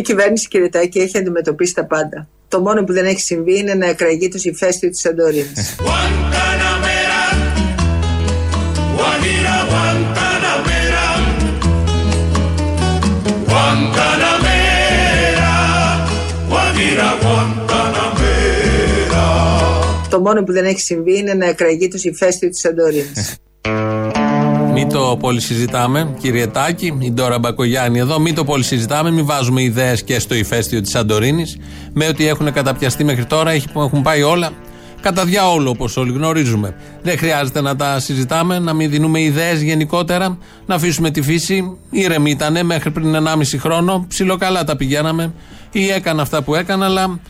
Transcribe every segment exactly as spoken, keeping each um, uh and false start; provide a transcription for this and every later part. η κυβέρνηση, κύριε Τάκη, έχει αντιμετωπίσει τα πάντα. Το μόνο που δεν έχει συμβεί είναι να εκραγεί το ηφαίστειο της Σαντορίνης. Το μόνο που δεν έχει συμβεί είναι να εκραγεί το ηφαίστειο της Σαντορίνης. Μην το πολύ συζητάμε, κύριε Τάκη, η Ντόρα Μπακογιάννη εδώ. Μην το πολύ συζητάμε, μην βάζουμε ιδέες και στο ηφαίστειο της Σαντορίνης. Με ό,τι έχουν καταπιαστεί μέχρι τώρα, έχουν πάει όλα κατά διάολο, όπως όλοι γνωρίζουμε. Δεν χρειάζεται να τα συζητάμε, να μην δίνουμε ιδέες γενικότερα, να αφήσουμε τη φύση. Ήρεμη ήτανε μέχρι πριν ενάμιση χρόνο, ψιλοκαλά τα πηγαίναμε ή έκανα αυτά που έκανα, αλλά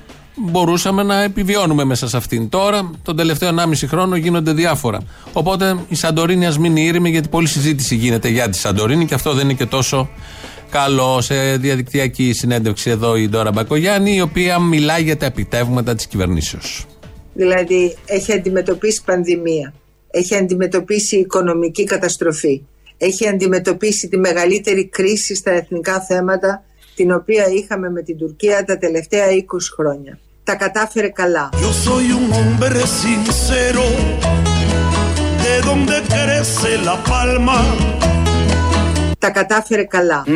μπορούσαμε να επιβιώνουμε μέσα σε αυτήν. Τώρα, τον τελευταίο ενάμιση χρόνο, γίνονται διάφορα. Οπότε η Σαντορίνη ας μείνει ήρεμη, γιατί πολλή συζήτηση γίνεται για τη Σαντορίνη και αυτό δεν είναι και τόσο καλό. Σε διαδικτυακή συνέντευξη εδώ η Ντόρα Μπακογιάννη, η οποία μιλάει για τα επιτεύγματα της κυβερνήσεως. Δηλαδή, έχει αντιμετωπίσει πανδημία, έχει αντιμετωπίσει οικονομική καταστροφή, έχει αντιμετωπίσει τη μεγαλύτερη κρίση στα εθνικά θέματα, την οποία είχαμε με την Τουρκία τα τελευταία είκοσι χρόνια. Τα κατάφερε καλά. Τα κατάφερε καλά. Mm,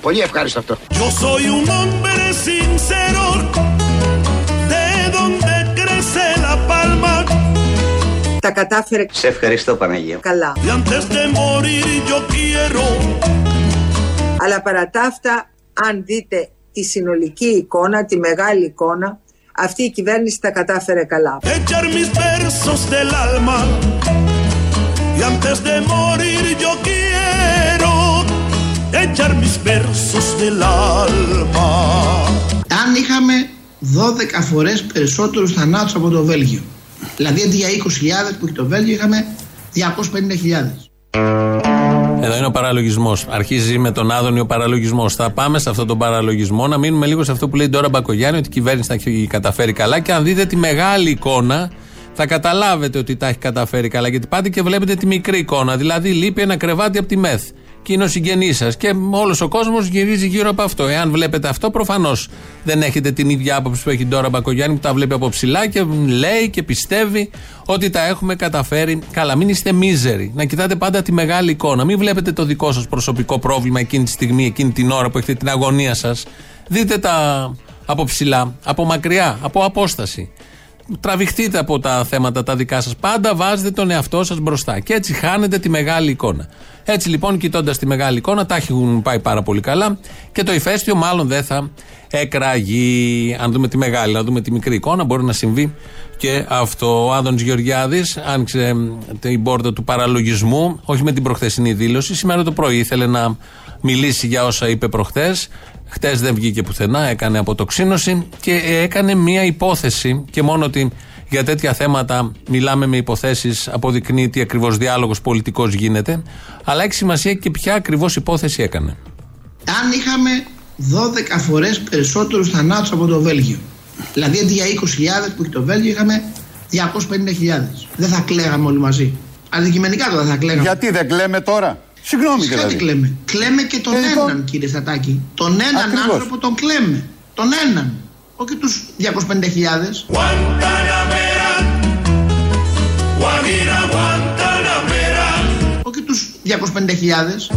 πολύ ευχάριστο αυτό. Τα κατάφερε. Σε ευχαριστώ, Παναγία. Καλά. Αλλά παρά τα αυτά, αν δείτε τη συνολική εικόνα, τη μεγάλη εικόνα, αυτή η κυβέρνηση τα κατάφερε καλά. Αν είχαμε δώδεκα φορές περισσότερους θανάτους από το Βέλγιο, δηλαδή αντί για είκοσι χιλιάδες που έχει το Βέλγιο, είχαμε διακόσιες πενήντα χιλιάδες. Εδώ είναι ο παραλογισμός. Αρχίζει με τον Άδωνη ο παραλογισμός. Θα πάμε σε αυτόν τον παραλογισμό. Να μείνουμε λίγο σε αυτό που λέει τώρα Μπακογιάννη, ότι η κυβέρνηση τα έχει καταφέρει καλά. Και αν δείτε τη μεγάλη εικόνα, θα καταλάβετε ότι τα έχει καταφέρει καλά. Γιατί πάτε και βλέπετε τη μικρή εικόνα. Δηλαδή, λείπει ένα κρεβάτι από τη ΜΕΘ. Και είναι ο συγγενής σας. Και όλος ο κόσμος γυρίζει γύρω από αυτό. Εάν βλέπετε αυτό, προφανώς δεν έχετε την ίδια άποψη που έχει η Ντόρα Μπακογιάννη, που τα βλέπει από ψηλά και λέει και πιστεύει ότι τα έχουμε καταφέρει καλά. Μην είστε μίζεροι. Να κοιτάτε πάντα τη μεγάλη εικόνα. Μην βλέπετε το δικό σας προσωπικό πρόβλημα εκείνη τη στιγμή, εκείνη την ώρα που έχετε την αγωνία σας. Δείτε τα από ψηλά, από μακριά, από απόσταση. Τραβηχτείτε από τα θέματα τα δικά σας. Πάντα βάζετε τον εαυτό σας μπροστά. Και έτσι χάνετε τη μεγάλη εικόνα. Έτσι λοιπόν, κοιτώντας τη μεγάλη εικόνα, τα έχουν πάει πάρα πολύ καλά. Και το ηφαίστειο μάλλον δεν θα εκραγεί. Αν δούμε τη μεγάλη, αν δούμε τη μικρή εικόνα, μπορεί να συμβεί και αυτό. Ο Άδωνης Γεωργιάδης άνοιξε την πόρτα του παραλογισμού, όχι με την προχθεσινή δήλωση. Σήμερα το πρωί ήθελε να μιλήσει για όσα είπε προχθές. Χτες δεν βγήκε πουθενά, έκανε αποτοξίνωση και έκανε μία υπόθεση. Και μόνο ότι για τέτοια θέματα μιλάμε με υποθέσεις αποδεικνύει τι ακριβώς διάλογος πολιτικός γίνεται. Αλλά έχει σημασία και ποια ακριβώς υπόθεση έκανε. Αν είχαμε δώδεκα φορές περισσότερους θανάτους από το Βέλγιο, δηλαδή αντί για είκοσι χιλιάδες που έχει το Βέλγιο, είχαμε διακόσιες πενήντα χιλιάδες. Δεν θα κλαίγαμε όλοι μαζί. Αντικειμενικά τώρα θα κλαίγαμε. Γιατί δεν κλαίμε τώρα. Συγγνώμη, δηλαδή. Κάτι κλαίμε. Κλαίμε και τον Εδώ... έναν, κύριε Στατάκη. Τον έναν ακριβώς. Άνθρωπο τον κλαίμε. Τον έναν. Όχι τους διακόσιες πενήντα χιλιάδες. Όχι τους διακόσιες πενήντα χιλιάδες.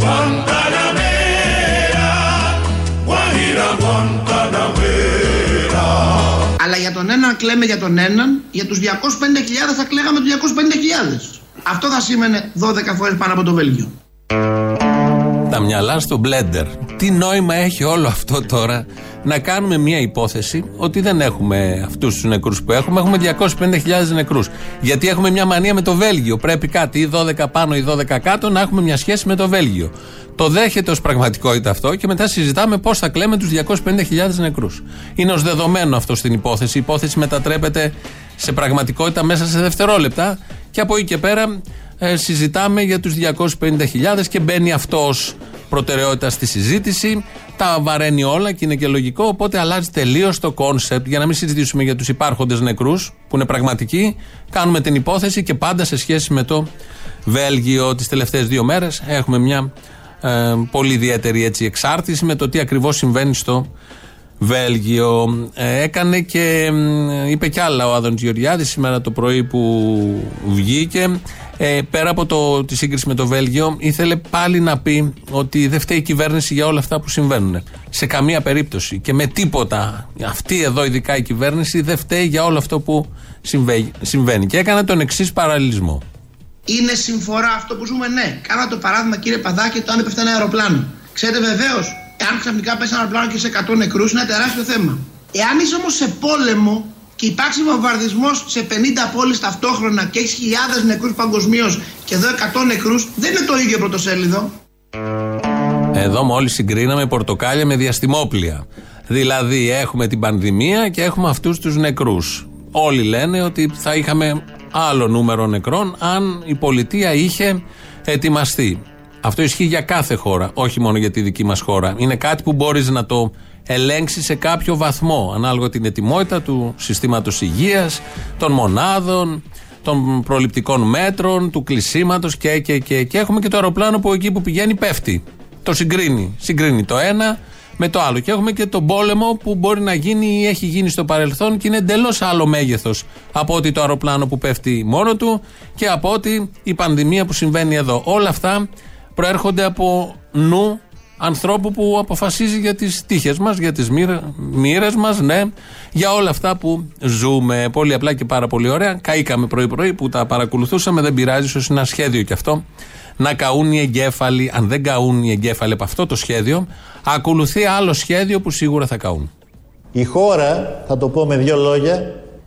Αλλά για τον έναν κλαίμε για τον έναν. Για τους διακόσιες πενήντα χιλιάδες θα κλαίγαμε τους διακόσιες πενήντα χιλιάδες. Αυτό θα σήμαινε δώδεκα φορές πάνω από το Βέλγιο. Τα μυαλά στο μπλέντερ. Τι νόημα έχει όλο αυτό τώρα, να κάνουμε μια υπόθεση ότι δεν έχουμε αυτούς τους νεκρούς που έχουμε, έχουμε διακόσιες πενήντα χιλιάδες νεκρούς. Γιατί έχουμε μια μανία με το Βέλγιο. Πρέπει κάτι, ή δώδεκα πάνω ή δώδεκα κάτω, να έχουμε μια σχέση με το Βέλγιο. Το δέχεται ως πραγματικότητα αυτό και μετά συζητάμε πώς θα κλαίμε τους διακόσιες πενήντα χιλιάδες νεκρούς. Είναι ως δεδομένο αυτό στην υπόθεση. Η υπόθεση μετατρέπεται σε πραγματικότητα μέσα σε δευτερόλεπτα και από εκεί και πέρα. Ε, συζητάμε για τους διακόσιες πενήντα χιλιάδες και μπαίνει αυτό ως προτεραιότητα στη συζήτηση. Τα βαραίνει όλα και είναι και λογικό, οπότε αλλάζει τελείως το κόνσεπτ. Για να μην συζητήσουμε για τους υπάρχοντες νεκρούς που είναι πραγματικοί, κάνουμε την υπόθεση και πάντα σε σχέση με το Βέλγιο. Τις τελευταίες δύο μέρες έχουμε μια ε, πολύ ιδιαίτερη έτσι, εξάρτηση με το τι ακριβώς συμβαίνει στο Βέλγιο. Ε, έκανε και ε, είπε κι άλλα ο Άδωνης Γεωργιάδης σήμερα το πρωί που βγήκε. Ε, πέρα από το, τη σύγκριση με το Βέλγιο, ήθελε πάλι να πει ότι δεν φταίει η κυβέρνηση για όλα αυτά που συμβαίνουν. Σε καμία περίπτωση και με τίποτα. Αυτή εδώ, ειδικά η κυβέρνηση, δεν φταίει για όλο αυτό που συμβαίνει. συμβαίνει. Και έκανε τον εξής παραλληλισμό. Είναι συμφορά αυτό που ζούμε, ναι. Κάνα το παράδειγμα, κύριε Παδάκη, το αν έπεφτε ένα αεροπλάνο. Ξέρετε βεβαίως. Εάν ξαφνικά πέσει ένα αεροπλάνο και σε εκατό νεκρούς, είναι ένα τεράστιο θέμα. Εάν είσαι όμως σε πόλεμο και υπάρξει βομβαρδισμός σε πενήντα πόλεις ταυτόχρονα και έχεις χιλιάδες νεκρούς παγκοσμίως και εδώ εκατό νεκρούς, δεν είναι το ίδιο πρωτοσέλιδο. Εδώ μόλις συγκρίναμε πορτοκάλια με διαστημόπλια. Δηλαδή έχουμε την πανδημία και έχουμε αυτούς τους νεκρούς. Όλοι λένε ότι θα είχαμε άλλο νούμερο νεκρών αν η πολιτεία είχε ετοιμαστεί. Αυτό ισχύει για κάθε χώρα, όχι μόνο για τη δική μας χώρα. Είναι κάτι που μπορείς να το ελέγξεις σε κάποιο βαθμό, ανάλογα την ετοιμότητα του συστήματος υγείας, των μονάδων, των προληπτικών μέτρων, του κλεισίματος και, και, και, και έχουμε και το αεροπλάνο που εκεί που πηγαίνει πέφτει. Το συγκρίνει. Συγκρίνει το ένα με το άλλο. Και έχουμε και τον πόλεμο που μπορεί να γίνει ή έχει γίνει στο παρελθόν και είναι εντελώς άλλο μέγεθος από ότι το αεροπλάνο που πέφτει μόνο του και από ότι η πανδημία που συμβαίνει εδώ. Όλα αυτά προέρχονται από νου ανθρώπου που αποφασίζει για τις τύχες μας, για τις μοίρες μας, ναι, για όλα αυτά που ζούμε. Πολύ απλά και πάρα πολύ ωραία. Καήκαμε πρωί-πρωί που τα παρακολουθούσαμε, δεν πειράζει, ίσως είναι ένα σχέδιο κι αυτό. Να καούν οι εγκέφαλοι, αν δεν καούν οι εγκέφαλοι από αυτό το σχέδιο, ακολουθεί άλλο σχέδιο που σίγουρα θα καούν. Η χώρα, θα το πω με δύο λόγια,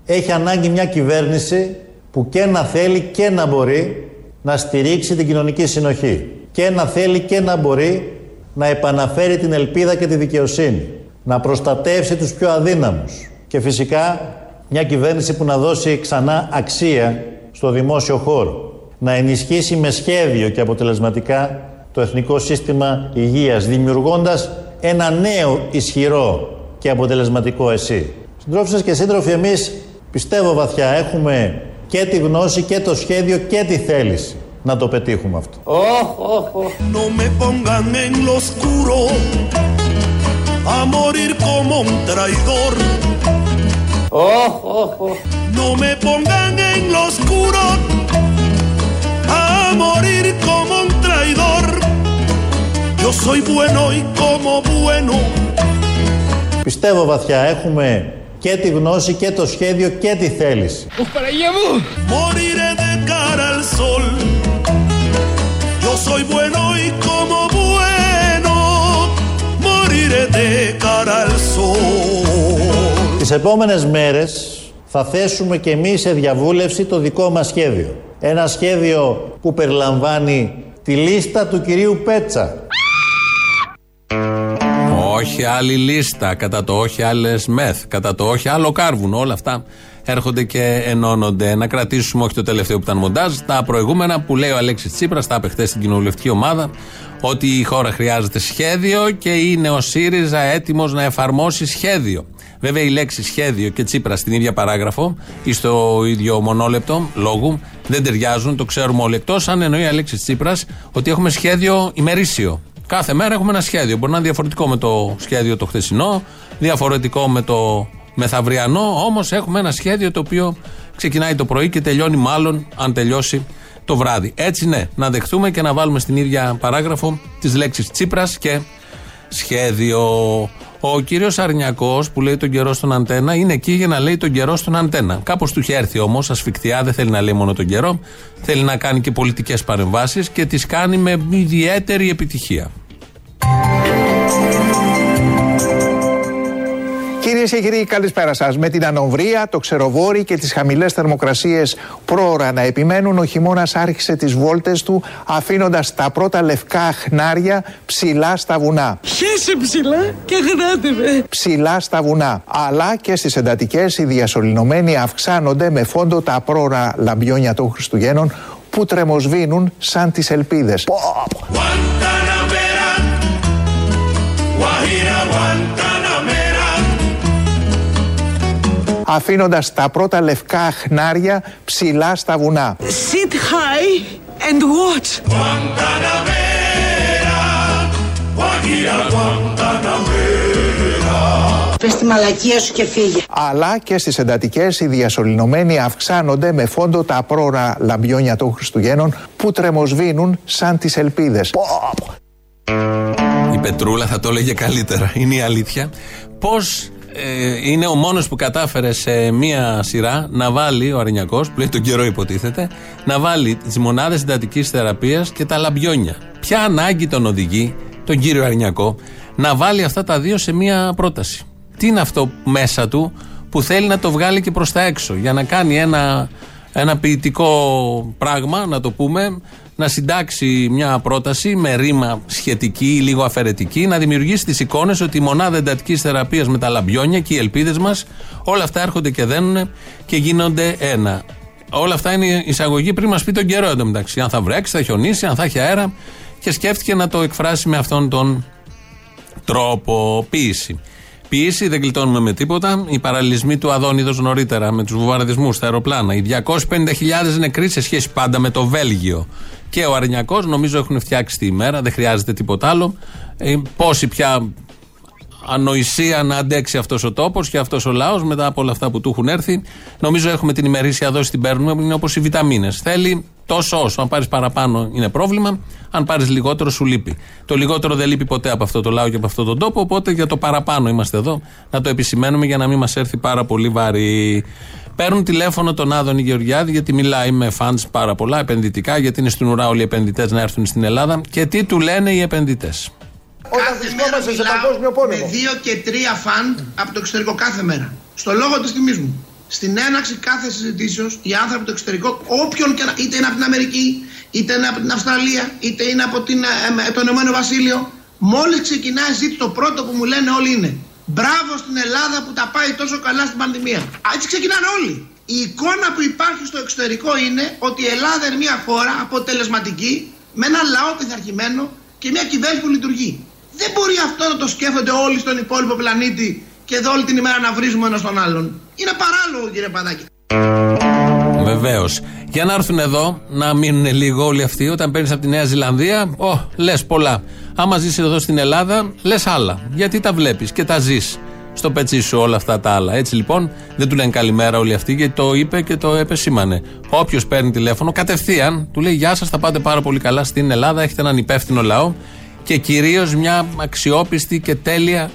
έχει ανάγκη μια κυβέρνηση που και να θέλει και να μπορεί να στηρίξει την κοινωνική συνοχή. Και να θέλει και να μπορεί να επαναφέρει την ελπίδα και τη δικαιοσύνη, να προστατεύσει τους πιο αδύναμους και φυσικά μια κυβέρνηση που να δώσει ξανά αξία στο δημόσιο χώρο, να ενισχύσει με σχέδιο και αποτελεσματικά το Εθνικό Σύστημα Υγείας, δημιουργώντας ένα νέο ισχυρό και αποτελεσματικό ΕΣΥ. Συντρόφισσες και σύντροφοι, εμείς πιστεύω βαθιά έχουμε και τη γνώση και το σχέδιο και τη θέληση να το πετύχουμε αυτό. Oh, oh, oh. No me pongan en lo oscuro a morir como un traidor. Oh, oh, oh. No me pongan en lo oscuro a morir como un traidor. Yo soy bueno y como bueno. Πιστεύω βαθιά έχουμε και τη γνώση και το σχέδιο και τη θέληση. Oh, Παναγία μου! Moriré de cara al sol. Soy bueno y como bueno moriré de cara al sol. Τις επόμενες μέρες θα θέσουμε και εμείς σε διαβούλευση το δικό μας σχέδιο. Ένα σχέδιο που περιλαμβάνει τη λίστα του κυρίου Πέτσα. Όχι άλλη λίστα, κατά το όχι άλλες μεθ, κατά το όχι άλλο κάρβουνο, όλα αυτά έρχονται και ενώνονται. Να κρατήσουμε όχι το τελευταίο που ήταν μοντάζ, τα προηγούμενα που λέει ο Αλέξης Τσίπρας, τα απεχθές στην κοινοβουλευτική ομάδα, ότι η χώρα χρειάζεται σχέδιο και είναι ο ΣΥΡΙΖΑ έτοιμος να εφαρμόσει σχέδιο. Βέβαια η λέξη σχέδιο και Τσίπρα στην ίδια παράγραφο ή στο ίδιο μονόλεπτο λόγου δεν ταιριάζουν, το ξέρουμε όλοι, εκτός αν εννοεί ο Αλέξης Τσίπρας ότι έχουμε σχέδιο ημερήσιο. Κάθε μέρα έχουμε ένα σχέδιο. Μπορεί να είναι διαφορετικό με το σχέδιο το χθεσινό, διαφορετικό με το μεθαυριανό, όμως έχουμε ένα σχέδιο το οποίο ξεκινάει το πρωί και τελειώνει μάλλον, αν τελειώσει, το βράδυ. Έτσι ναι, να δεχτούμε και να βάλουμε στην ίδια παράγραφο τις λέξεις Τσίπρας και σχέδιο. Ο κύριος Αρνιακός που λέει τον καιρό στον αντένα είναι εκεί για να λέει τον καιρό στον αντένα. Κάπως του είχε έρθει όμως ασφικτιά, δεν θέλει να λέει μόνο τον καιρό, θέλει να κάνει και πολιτικές παρεμβάσεις και τις κάνει με ιδιαίτερη επιτυχία. Κυρίες και κύριοι, καλησπέρα σας. Με την ανομβρία, το ξεροβόρι και τις χαμηλές θερμοκρασίες πρόωρα να επιμένουν, ο χειμώνας άρχισε τις βόλτες του, αφήνοντας τα πρώτα λευκά χνάρια ψηλά στα βουνά. Χέσε ψηλά και γράτε με. Ψηλά στα βουνά. Αλλά και στις εντατικές οι διασωληνωμένοι αυξάνονται με φόντο τα πρόωρα λαμπιόνια των Χριστουγέννων που τρεμοσβήνουν σαν τις ελπίδες. Αφήνοντας τα πρώτα λευκά χνάρια ψηλά στα βουνά. Sit high and watch. πες τη μαλακία σου και φύγε. Αλλά και στις εντατικές οι διασωληνωμένοι αυξάνονται με φόντο τα πρόωρα λαμπιόνια των Χριστουγέννων που τρεμοσβήνουν σαν τις ελπίδες. Η Πετρούλα θα το έλεγε καλύτερα, είναι η αλήθεια. Πώς ε, είναι ο μόνος που κατάφερε σε μία σειρά να βάλει ο Αρνιακός, που λέει τον καιρό υποτίθεται, να βάλει τις μονάδες συντατικής θεραπείας και τα λαμπιόνια. Ποια ανάγκη τον οδηγεί, τον κύριο Αρνιακό, να βάλει αυτά τα δύο σε μία πρόταση? Τι είναι αυτό μέσα του που θέλει να το βγάλει και προς τα έξω, για να κάνει ένα, ένα ποιητικό πράγμα, να το πούμε, να συντάξει μια πρόταση με ρήμα σχετική ή λίγο αφαιρετική, να δημιουργήσει τις εικόνες ότι η μονάδα εντατικής θεραπείας με τα λαμπιόνια και οι ελπίδες μας, όλα αυτά έρχονται και δένουν και γίνονται ένα. Όλα αυτά είναι η εισαγωγή πριν μας πει τον καιρό εντωμεταξύ. Αν θα βρέξει, θα χιονίσει, αν θα έχει αέρα, και σκέφτηκε να το εκφράσει με αυτόν τον τρόπο. Ποιήση. Ποιήση δεν γλιτώνουμε με τίποτα. Οι παραλληλισμοί του Αδόνιδος νωρίτερα με τους βουβαρδισμούς στα αεροπλάνα. Οι διακόσιες πενήντα χιλιάδες νεκροί σε σχέση πάντα με το Βέλγιο. Και ο Αρνιακός νομίζω έχουν φτιάξει τη ημέρα, δεν χρειάζεται τίποτα άλλο. Ε, πόση πια ανοησία να αντέξει αυτός ο τόπος και αυτός ο λαός μετά από όλα αυτά που του έχουν έρθει. Νομίζω έχουμε την ημερήσια δόση, την παίρνουμε, είναι όπως οι βιταμίνες. Θέλει τόσο όσο. Αν πάρεις παραπάνω είναι πρόβλημα, αν πάρεις λιγότερο σου λείπει. Το λιγότερο δεν λείπει ποτέ από αυτό το λαό και από αυτόν τον τόπο, οπότε για το παραπάνω είμαστε εδώ να το επισημαίνουμε για να μην μας έρθει πάρα πολύ βαρύ. Παίρνουν τηλέφωνο τον Άδωνη Γεωργιάδη, γιατί μιλάει με φαντς πάρα πολλά επενδυτικά, γιατί είναι στην ουρά όλοι οι επενδυτές να έρθουν στην Ελλάδα. Και τι του λένε οι επενδυτές? Όταν βρισκόμαστε σε παγκόσμιο πόλεμο. Με δύο και τρία φαντ από το εξωτερικό κάθε μέρα. Στο λόγο της τιμής μου. Στην έναρξη κάθε συζητήσεως, οι άνθρωποι από το εξωτερικό, όποιον και να, είτε είναι από την Αμερική, είτε είναι από την Αυστραλία, είτε είναι από την, ε, το Ηνωμένο Βασίλειο, μόλις ξεκινάει η συζήτηση, το πρώτο που μου λένε όλοι είναι: μπράβο στην Ελλάδα που τα πάει τόσο καλά στην πανδημία. Έτσι ξεκινάνε όλοι. Η εικόνα που υπάρχει στο εξωτερικό είναι ότι η Ελλάδα είναι μια χώρα αποτελεσματική, με ένα λαό πειθαρχημένο και μια κυβέρνηση που λειτουργεί. Δεν μπορεί αυτό να το σκέφτονται όλοι στον υπόλοιπο πλανήτη και εδώ όλη την ημέρα να βρίζουμε ένας τον άλλον. Είναι παράλογο, κύριε Παδάκη. Βεβαίως. Για να έρθουν εδώ, να μείνουν λίγο όλοι αυτοί. Όταν παίρνεις από τη Νέα Ζηλανδία, ω, λες πολλά. Άμα ζεις εδώ στην Ελλάδα, λες άλλα. Γιατί τα βλέπεις και τα ζεις στο πετσί σου όλα αυτά τα άλλα. Έτσι λοιπόν, δεν του λένε καλημέρα όλοι αυτοί, γιατί το είπε και το επεσήμανε. Όποιος παίρνει τηλέφωνο, κατευθείαν του λέει: γεια σας, θα πάτε πάρα πολύ καλά στην Ελλάδα. Έχετε έναν υπεύθυνο λαό και κυρίως μια αξιόπιστη και τέλεια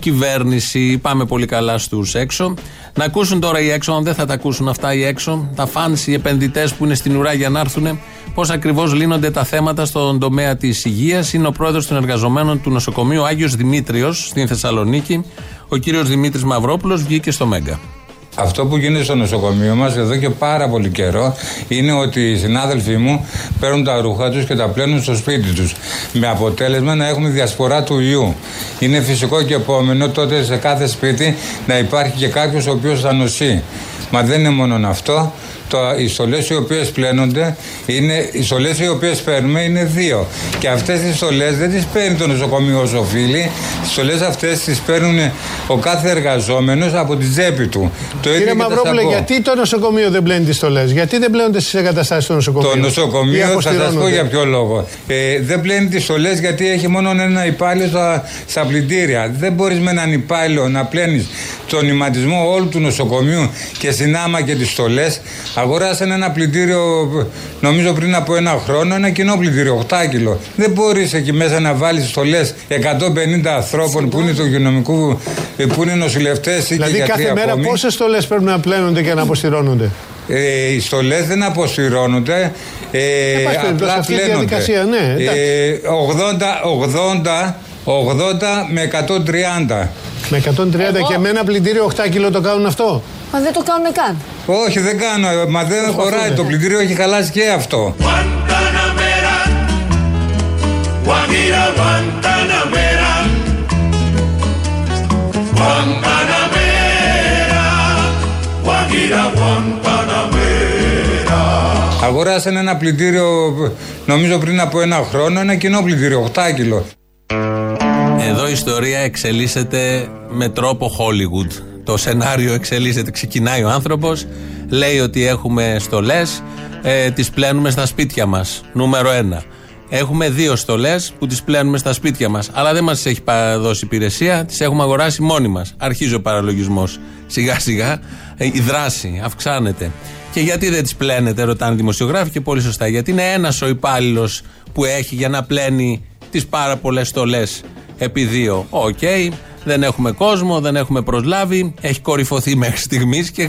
κυβέρνηση. Πάμε πολύ καλά στους έξω. Να ακούσουν τώρα οι έξω, αν δεν θα τα ακούσουν αυτά οι έξω, τα φανς, οι επενδυτές που είναι στην ουρά για να έρθουν, πώς ακριβώς λύνονται τα θέματα στον τομέα της υγείας. Είναι ο πρόεδρος των εργαζομένων του νοσοκομείου Άγιος Δημήτριος στην Θεσσαλονίκη. Ο κύριος Δημήτρης Μαυρόπουλος βγήκε στο Μέγκα. Αυτό που γίνεται στο νοσοκομείο μας εδώ και πάρα πολύ καιρό είναι ότι οι συνάδελφοί μου παίρνουν τα ρούχα τους και τα πλένουν στο σπίτι τους. Με αποτέλεσμα να έχουμε διασπορά του ιού. Είναι φυσικό και επόμενο τότε σε κάθε σπίτι να υπάρχει και κάποιος ο οποίος θα νοσεί. Μα δεν είναι μόνο αυτό. Οι στολές οι οποίες πλένονται, είναι, οι στολές οι οποίες παίρνουμε είναι δύο. Και αυτές τις στολές δεν τις παίρνει το νοσοκομείο ως οφείλει. Τις στολές αυτές τις παίρνουν ο κάθε εργαζόμενος από την τσέπη του. Το Κύριε Μαυρόπουλε, γιατί το νοσοκομείο δεν πλένει τις στολές? Γιατί δεν πλένονται στις εγκαταστάσεις του νοσοκομείου? Το νοσοκομείο, θα σας πω για ποιο λόγο. Ε, δεν πλένει τις στολές γιατί έχει μόνο ένα υπάλληλο στα, στα πλυντήρια. Δεν μπορείς με έναν υπάλληλο να πλένεις τον ηματισμό όλου του νοσοκομείου και συνάμα και τις στολές. Αγοράσανε ένα πλυντήριο, νομίζω πριν από ένα χρόνο, ένα κοινό πλυντήριο, οκτώ κιλό. Δεν μπορείς εκεί μέσα να βάλεις στολές εκατόν πενήντα ανθρώπων που είναι του υγειονομικού, που είναι νοσηλευτές ή δηλαδή, και γιατροί. Δηλαδή κάθε μέρα πόσες στολές πρέπει να πλένονται και να αποστηρώνονται? Ε, οι στολές δεν αποστηρώνονται, ε, απλά αυτή πλένονται. Ναι, ε, ογδόντα με εκατόν τριάντα. Με εκατόν τριάντα. Εγώ... και με ένα πλυντήριο οκτώ κιλό το κάνουν αυτό? Μα δεν το κάνουνε καν. Όχι, δεν κάνω, μα δεν Πώς χωράει, είναι. Το πλυντήριο έχει χαλάσει και αυτό. Αγοράσανε ένα πλυντήριο, νομίζω πριν από ένα χρόνο, ένα κοινό πλυντήριο, οκτώ κιλό. Εδώ η ιστορία εξελίσσεται με τρόπο Hollywood. Το σενάριο εξελίσσεται, ξεκινάει ο άνθρωπος, λέει ότι έχουμε στολές, ε, τις πλένουμε στα σπίτια μας, νούμερο ένα. Έχουμε δύο στολές που τις πλένουμε στα σπίτια μας, αλλά δεν μας έχει δώσει υπηρεσία, τις έχουμε αγοράσει μόνοι μας. Αρχίζει ο παραλογισμός. Σιγά σιγά η δράση αυξάνεται. Και γιατί δεν τις πλένετε, ρωτάνε δημοσιογράφοι, και πολύ σωστά. Γιατί είναι ένας ο υπάλληλος που έχει για να πλένει τις πάρα πολλές στολές επί δύο. Οκ, okay, δεν έχουμε κόσμο, δεν έχουμε προσλάβει, έχει κορυφωθεί μέχρι στιγμής και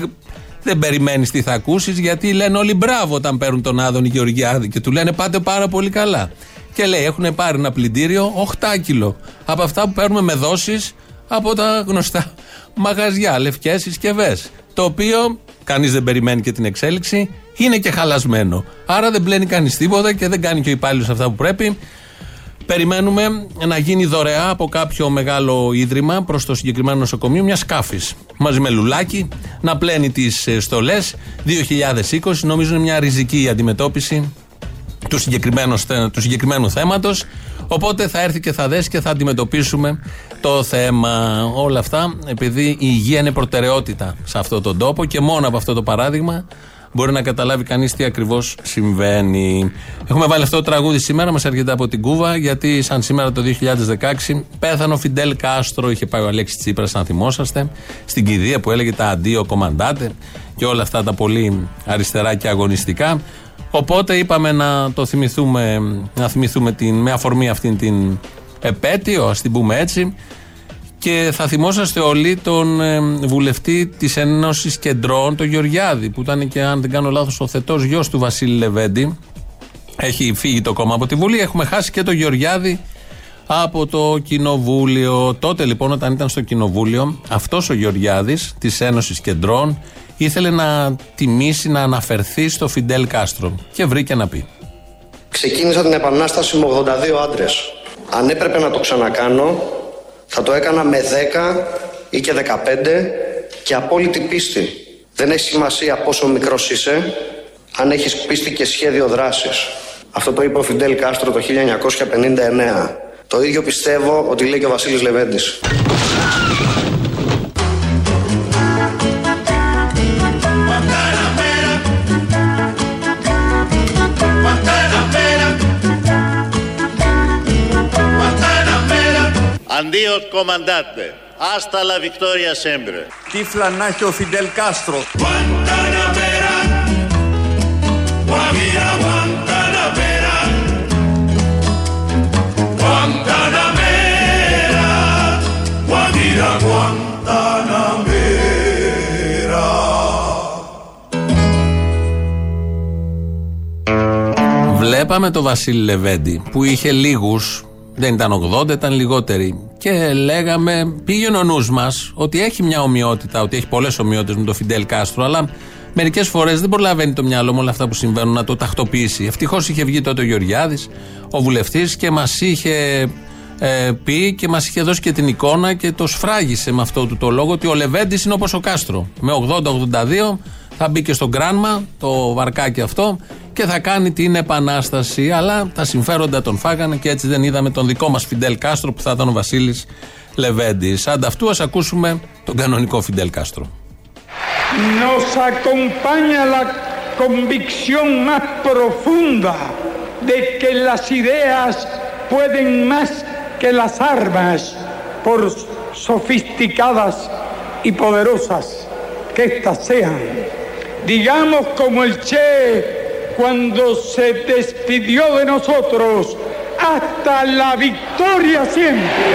δεν περιμένεις τι θα ακούσεις, γιατί λένε όλοι μπράβο όταν παίρνουν τον Άδωνη Γεωργιάδη και του λένε πάτε πάρα πολύ καλά. Και λέει έχουν πάρει ένα πλυντήριο οκτώ κιλό από αυτά που παίρνουμε με δόσεις από τα γνωστά μαγαζιά, λευκές συσκευές, το οποίο κανείς δεν περιμένει και την εξέλιξη, είναι και χαλασμένο. Άρα δεν πλένει κανείς τίποτα και δεν κάνει και ο υπάλληλος αυτά που πρέπει. Περιμένουμε να γίνει δωρεά από κάποιο μεγάλο ίδρυμα προς το συγκεκριμένο νοσοκομείο μια σκάφη μαζί με λουλάκι να πλένει τις στολές. Δύο χιλιάδες είκοσι νομίζω είναι μια ριζική αντιμετώπιση του συγκεκριμένου, του συγκεκριμένου θέματος, οπότε θα έρθει και θα δέσει και θα αντιμετωπίσουμε το θέμα. Όλα αυτά επειδή η υγεία είναι προτεραιότητα σε αυτόν τον τόπο και μόνο από αυτό το παράδειγμα μπορεί να καταλάβει κανείς τι ακριβώς συμβαίνει. Έχουμε βάλει αυτό το τραγούδι σήμερα, μας έρχεται από την Κούβα, γιατί σαν σήμερα το δύο χιλιάδες δεκαέξι πέθανε ο Φιντέλ Κάστρο. Είχε πάει ο Αλέξης Τσίπρας, αν θυμόσαστε, στην κηδεία που έλεγε τα αντίο κομμαντάτε και όλα αυτά τα πολύ αριστερά και αγωνιστικά. Οπότε είπαμε να το θυμηθούμε, να θυμηθούμε την, με αφορμή αυτήν την επέτειο, ας την πούμε έτσι. Και θα θυμόσαστε όλοι τον ε, βουλευτή της Ένωσης Κεντρών, τον Γεωργιάδη, που ήταν και, αν δεν κάνω λάθος, ο θετός γιος του Βασίλη Λεβέντη. Έχει φύγει το κόμμα από τη Βουλή, έχουμε χάσει και τον Γεωργιάδη από το Κοινοβούλιο. Τότε λοιπόν, όταν ήταν στο Κοινοβούλιο, αυτός ο Γεωργιάδης της Ένωσης Κεντρών ήθελε να τιμήσει, να αναφερθεί στο Φιντέλ Κάστρο και βρήκε να πει. Ξεκίνησα την επανάσταση με ογδόντα δύο άντρες. Αν έπρεπε να το ξανακάνω, θα το έκανα με δέκα ή και δεκαπέντε και απόλυτη πίστη. Δεν έχει σημασία πόσο μικρός είσαι, αν έχεις πίστη και σχέδιο δράσης. Αυτό το είπε ο Φιντέλ Κάστρο το χίλια εννιακόσια πενήντα εννέα. Το ίδιο πιστεύω ότι λέει και ο Βασίλης Λεβέντης. Αντίο κομμαντάτε, άστα λα Βικτόρια Σέμπρε. Τι φλανάχει ο Φιντέλ Κάστρο. Βλέπαμε το Βασίλη Λεβέντη που είχε λίγους. Δεν ήταν ογδόντα, ήταν λιγότεροι. Και λέγαμε, πήγαινε ο νους μας ότι έχει μια ομοιότητα, ότι έχει πολλές ομοιότητες με τον Φιντέλ Κάστρο, αλλά μερικές φορές δεν προλαβαίνει το μυαλό μου όλα αυτά που συμβαίνουν να το τακτοποιήσει. Ευτυχώς είχε βγει τότε ο Γεωργιάδης, ο βουλευτής, και μας είχε ε, πει και μας είχε δώσει και την εικόνα και το σφράγισε με αυτό του το λόγο ότι ο Λεβέντης είναι όπως ο Κάστρο. Με ογδόντα ογδόντα δύο θα μπει και στον κράνμα, το βαρκάκι αυτό, και θα κάνει την επανάσταση, αλλά τα συμφέροντα τον φάγανε και έτσι δεν είδαμε τον δικό μας Φιντέλ Κάστρο που θα ήταν ο Βασίλης Λεβέντης. Ανταυτού ας ακούσουμε τον κανονικό Φιντέλ Κάστρο. Nos acompaña la convicción más profunda de que las ideas pueden más que las armas, por sofisticadas y poderosas que estas sean. Digamos como el Che cuando se despidió de nosotros, hasta la victoria siempre.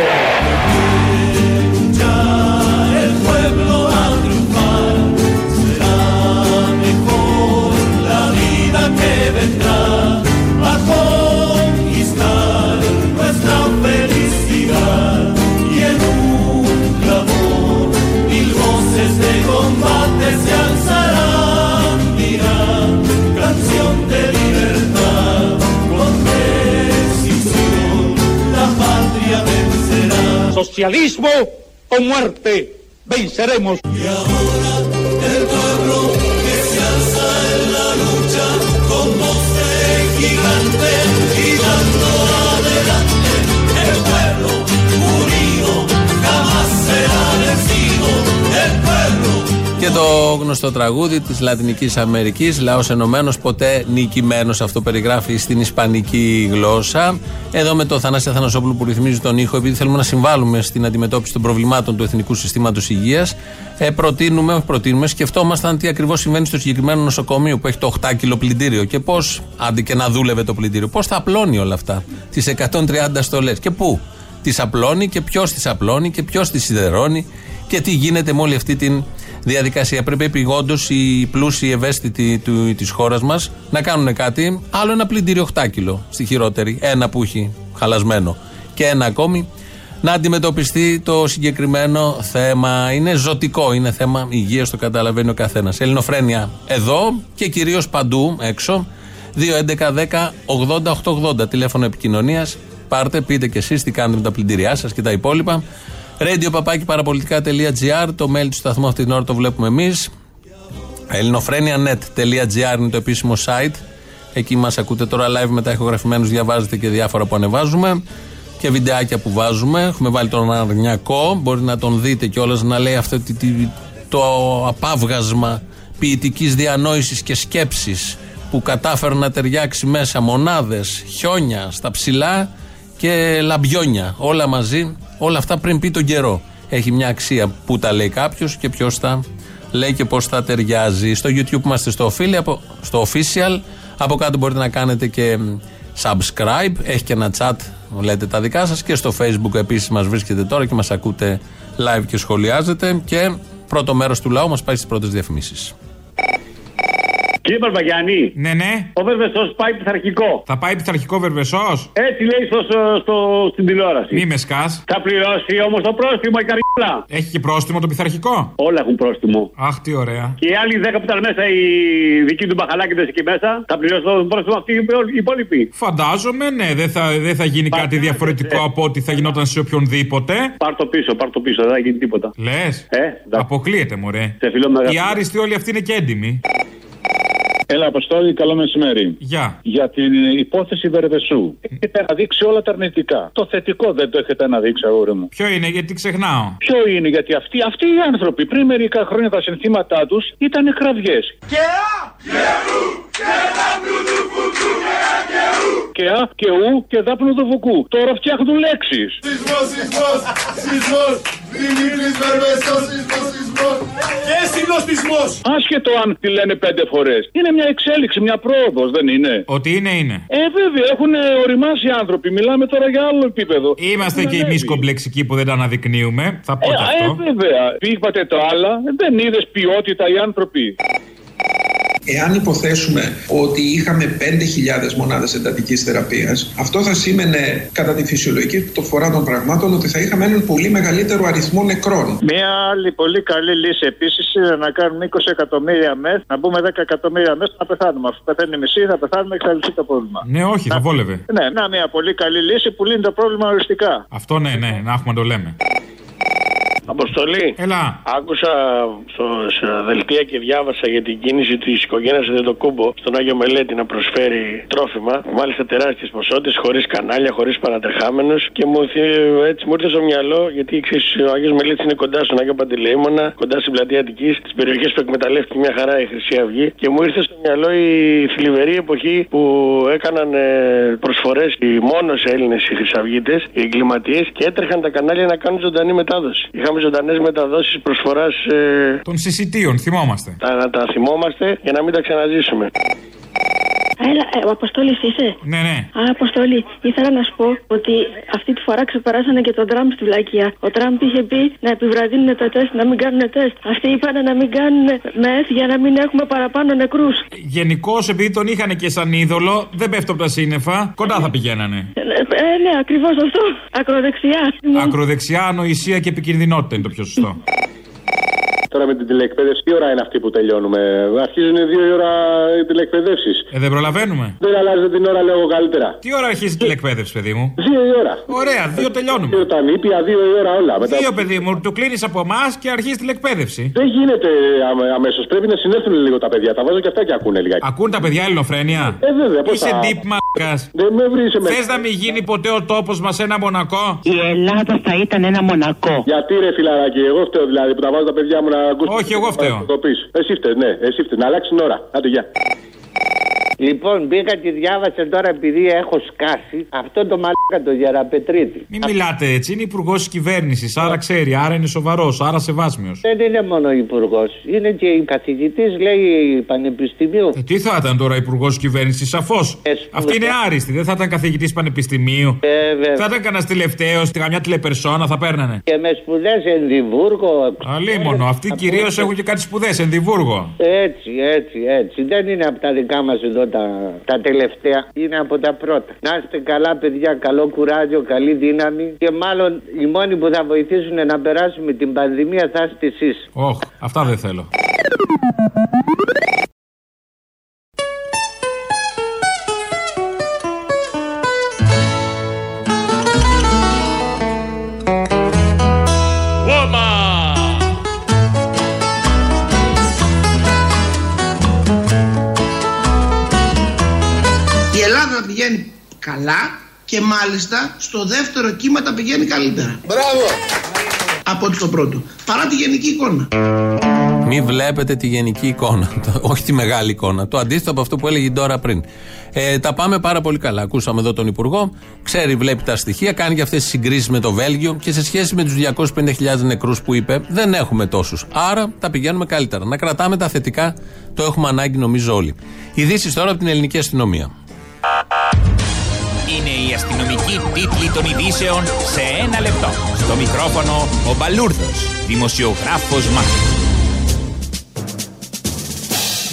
Socialismo o muerte, venceremos. Y ahora el pueblo que se alza en la lucha con voz de gigante y dando adelante. El pueblo unido jamás será vencido. El pueblo. Και το άγνωστο τραγούδι της Λατινικής Αμερικής, λαός ενωμένος ποτέ νικημένος, αυτό περιγράφει στην ισπανική γλώσσα. Εδώ με το Θανάση Αθανασόπουλο που ρυθμίζει τον ήχο, επειδή θέλουμε να συμβάλλουμε στην αντιμετώπιση των προβλημάτων του Εθνικού Συστήματος Υγείας, προτείνουμε, προτείνουμε, σκεφτόμασταν τι ακριβώς συμβαίνει στο συγκεκριμένο νοσοκομείο που έχει το οκτώ κιλό πλυντήριο και πώς, αντί και να δούλευε το πλυντήριο, πώς θα απλώνει όλα αυτά, τις εκατόν τριάντα στολές και πού τις απλώνει και ποιος τις απλώνει και ποιος τις σιδερώνει και τι γίνεται με όλη αυτή τη διαδικασία. Πρέπει επειγόντως οι πλούσιοι ευαίσθητοι της χώρας μας να κάνουν κάτι. Άλλο ένα πλυντήριο οκτώ κιλό στη χειρότερη, ένα που έχει χαλασμένο και ένα ακόμη, να αντιμετωπιστεί το συγκεκριμένο θέμα. Είναι ζωτικό, είναι θέμα υγείας, το καταλαβαίνει ο καθένας. Ελληνοφρένεια εδώ και κυρίως παντού έξω. Δύο έντεκα δέκα ογδόντα οκτακόσια ογδόντα τηλέφωνο επικοινωνίας. Πάρτε, πείτε και εσείς τι κάνετε με τα πλυντήριά σας και τα υπόλοιπα. radio παπάκι παραπολιτικά τελεία τζι άρ, το mail του σταθμού αυτή την ώρα το βλέπουμε εμείς. ελληνοφρένια τελεία νετ τελεία τζι άρ είναι το επίσημο site. Εκεί μας ακούτε τώρα live, μετά ηχογραφημένους, διαβάζετε και διάφορα που ανεβάζουμε και βιντεάκια που βάζουμε. Έχουμε βάλει τον Αρνιακό, μπορεί να τον δείτε κιόλας να λέει αυτό το απάβγασμα ποιητικής διανόησης και σκέψης που κατάφερε να ταιριάξει μέσα μονάδες, χιόνια στα ψηλά και λαμπιόνια, όλα μαζί, όλα αυτά πριν πει τον καιρό. Έχει μια αξία που τα λέει κάποιος και ποιος τα λέει και πώς τα ταιριάζει. Στο YouTube είμαστε στο official, από κάτω μπορείτε να κάνετε και subscribe, έχει και ένα chat, λέτε τα δικά σας, και στο Facebook επίσης μας βρίσκετε τώρα και μας ακούτε live και σχολιάζετε. Και πρώτο μέρος του λαού μας πάει στις πρώτες διαφημίσεις. Κύριε Μπαρμπαγιάννη. Ναι, ναι. Ο Βερβεσός πάει πειθαρχικό. Θα πάει πειθαρχικό Βερβεσός. Έτσι λέει στο, στο, στο, στην τηλεόραση. Μη με σκάς. Θα πληρώσει όμως το πρόστιμο η καριόλα. Έχει και πρόστιμο το πειθαρχικό. Όλα έχουν πρόστιμο. Αχ, τι ωραία. Και οι άλλοι δέκα που ήταν μέσα, οι δικοί του μπαχαλάκιδες εκεί μέσα, θα πληρώσουν το πρόστιμο αυτοί οι υπόλοιποι. Φαντάζομαι, ναι. Δεν θα, δεν θα γίνει πάρ κάτι πίσω, διαφορετικό ε. από ό,τι θα γινόταν σε οποιονδήποτε. Πάρ το πίσω, πάρ το πίσω. Δεν θα γίνει τίποτα. Λες. Ε, αποκλείεται, μωρέ. Οι άριστοι όλοι αυτοί είναι και έντιμοι. Έλα, Αποστόλη, καλό μεσημέρι. Yeah. Για την υπόθεση Βερβεσού. Έχετε αναδείξει όλα τα αρνητικά. Το θετικό δεν το έχετε αναδείξει, αγόρι μου. Ποιο είναι, γιατί ξεχνάω. Ποιο είναι, γιατί αυτοί, αυτοί οι άνθρωποι πριν μερικά χρόνια τα συνθήματά του ήταν κραυγές. Και α! Και α, και ου, και δάπνου του βουκού. Τώρα φτιάχνουν λέξεις. Σεισμός, σεισμός, σεισμός. Δημήτρης Βερβεσός, σεισμός, σεισμός. Και συνοστισμός. Άσχετο αν τη λένε πέντε φορές. Είναι μια εξέλιξη, μια πρόοδος, δεν είναι. Ότι είναι, είναι. Ε, βέβαια, έχουν οριμάσει άνθρωποι. Μιλάμε τώρα για άλλο επίπεδο. Είμαστε και εμείς κομπλεξικοί που δεν τα αναδεικνύουμε. Θα πω ε, αυτό. Ε, βέβαια. Πήγατε το άλλα. Δεν είδες ποιότητα οι άνθρωποι. Εάν υποθέσουμε ότι είχαμε πέντε χιλιάδες μονάδες εντατικής θεραπείας, αυτό θα σήμαινε κατά τη φυσιολογική του φορά των πραγμάτων ότι θα είχαμε έναν πολύ μεγαλύτερο αριθμό νεκρών. Μία άλλη πολύ καλή λύση επίσης είναι να κάνουμε είκοσι εκατομμύρια μεθ, να μπούμε δέκα εκατομμύρια μεθ, να πεθάνουμε. Αφού πεθαίνει μισή, θα πεθάνουμε, εξαλειφθεί το πρόβλημα. Ναι, όχι, να... θα βόλευε. Ναι, να μια πολύ καλή λύση που λύνει το πρόβλημα οριστικά. Αυτό ναι, ναι, να έχουμε να το λέμε. Αποστολή, έλα. Άκουσα στα δελτία και διάβασα για την κίνηση της οικογένειας εδώ το Κούμπο στον Άγιο Μελέτη να προσφέρει τρόφιμα, μάλιστα τεράστιες ποσότητες, χωρίς κανάλια, χωρίς παρατρεχάμενους, και μου, έτσι, μου ήρθε στο μυαλό, γιατί ξέρεις, ο Άγιος Μελέτης είναι κοντά στον Άγιο Παντελεήμονα, κοντά στην πλατεία Αττικής, τις περιοχές που εκμεταλλεύτηκε μια χαρά η Χρυσή Αυγή, και μου ήρθε στο μυαλό η θλιβερή εποχή που έκαναν προσφορές οι μόνος Έλληνες οι Χρυσαυγίτες, οι εγκληματίες, και έτρεχαν τα κανάλια να κάνουν ζωντανή μετάδοση. Είχαμε ζωντανές μεταδόσεις προσφοράς ε... των συσιτίων, θυμόμαστε. Τα, τα θυμόμαστε για να μην τα ξαναζήσουμε. Έλα, ε, ο Αποστόλης είσαι. Ναι, ναι. Α, Αποστόλη, ήθελα να σου πω ότι αυτή τη φορά ξεπεράσανε και τον Τραμπ στη βλακεία. Ο Τραμπ είχε πει να επιβραδύνουν τα τεστ, να μην κάνουν τεστ. Αυτοί είπαν να μην κάνουν μεθ για να μην έχουμε παραπάνω νεκρούς. Γενικώς, επειδή τον είχαν και σαν είδωλο, δεν πέφτω από τα σύννεφα. Κοντά θα πηγαίνανε. Ε, ναι, ναι, ακριβώς αυτό. Ακροδεξιά. Ακροδεξιά, ανοησία και επικινδυνότητα είναι το πιο σωστό. Τώρα με την τηλεεκπαίδευση, τι ώρα είναι αυτή που τελειώνουμε? Αρχίζουν δύο η ώρα οι τηλεεκπαιδεύσεις. Ε, δεν προλαβαίνουμε. Δεν αλλάζετε την ώρα, λέω καλύτερα. Τι ώρα αρχίζει η τηλεεκπαίδευση, παιδί μου? Δύο η ώρα. Ωραία, δύο τελειώνουμε. Δύο τα νήπια, δύο η ώρα όλα. Μετά... Δύο, παιδί μου, το κλείνεις από εμάς και αρχίζει τηλεεκπαίδευση. Δεν γίνεται αμέσως. Πρέπει να συνέλθουν λίγο τα παιδιά. Τα βάζω και αυτά και ακούνε λίγα. Ακούν τα παιδιά ελληνοφρένεια. Ε, βέβαια, πώς θα... Δεν με βρίσαι με... Θες να μην γίνει ποτέ ο τόπος μας ένα Μονακό? Η Ελλάδα θα ήταν ένα Μονακό. Γιατί ρε φιλαράκι, εγώ φταίω δηλαδή που τα βάζω τα παιδιά μου να ακούσει. Όχι, εγώ φταίω. Εσύ φταίει, ναι, εσύ φταίει. Να αλλάξει την ώρα. Άντε, γεια. Λοιπόν, μπήκα και διάβασα τώρα επειδή έχω σκάσει αυτό το μαλάκα το Γεραπετρίτη. Μην αυτό... μιλάτε έτσι, είναι υπουργός κυβέρνησης, άρα ξέρει, άρα είναι σοβαρός, άρα σεβάσμιος. Δεν είναι μόνο υπουργός, είναι και καθηγητής, λέει, πανεπιστημίου. Ε, τι θα ήταν τώρα υπουργός κυβέρνησης, σαφώς. Ε, Αυτή είναι άριστη, δεν θα ήταν καθηγητής πανεπιστημίου. Ε, θα ήταν κανένας τηλευταίος, καμιά τηλεπερσόνα, θα παίρνανε. Και με σπουδές Ενδιβούργο. Αλίμονο, αυτοί κυρίως έχουν και κάτι σπουδές Ενδιβούργο. Έτσι, έτσι, έτσι. Δεν είναι από τα δικά μας εδώ. Τα, τα τελευταία είναι από τα πρώτα. Να είστε καλά, παιδιά. Καλό κουράγιο, καλή δύναμη. Και μάλλον οι μόνοι που θα βοηθήσουν να περάσουμε την πανδημία θα είστε εσείς. Όχι, oh, αυτά δεν θέλω. Καλά και μάλιστα στο δεύτερο κύμα τα πηγαίνει καλύτερα. Μπράβο! Από ότι στο πρώτο. Παρά τη γενική εικόνα. Μη βλέπετε τη γενική εικόνα, όχι τη μεγάλη εικόνα. Το αντίθετο από αυτό που έλεγε η Ντόρα πριν. Ε, τα πάμε πάρα πολύ καλά. Ακούσαμε εδώ τον Υπουργό, ξέρει, βλέπει τα στοιχεία, κάνει και αυτές τις συγκρίσεις με το Βέλγιο και σε σχέση με τους διακόσιες πενήντα χιλιάδες νεκρούς που είπε, δεν έχουμε τόσους. Άρα τα πηγαίνουμε καλύτερα. Να κρατάμε τα θετικά, το έχουμε ανάγκη νομίζω όλοι. Ειδήσεις τώρα από την ελληνική αστυνομία. Είναι η αστυνομική τίτλη των ειδήσεων σε ένα λεπτό. Στο μικρόφωνο ο Μπαλούρδος, δημοσιογράφος μας.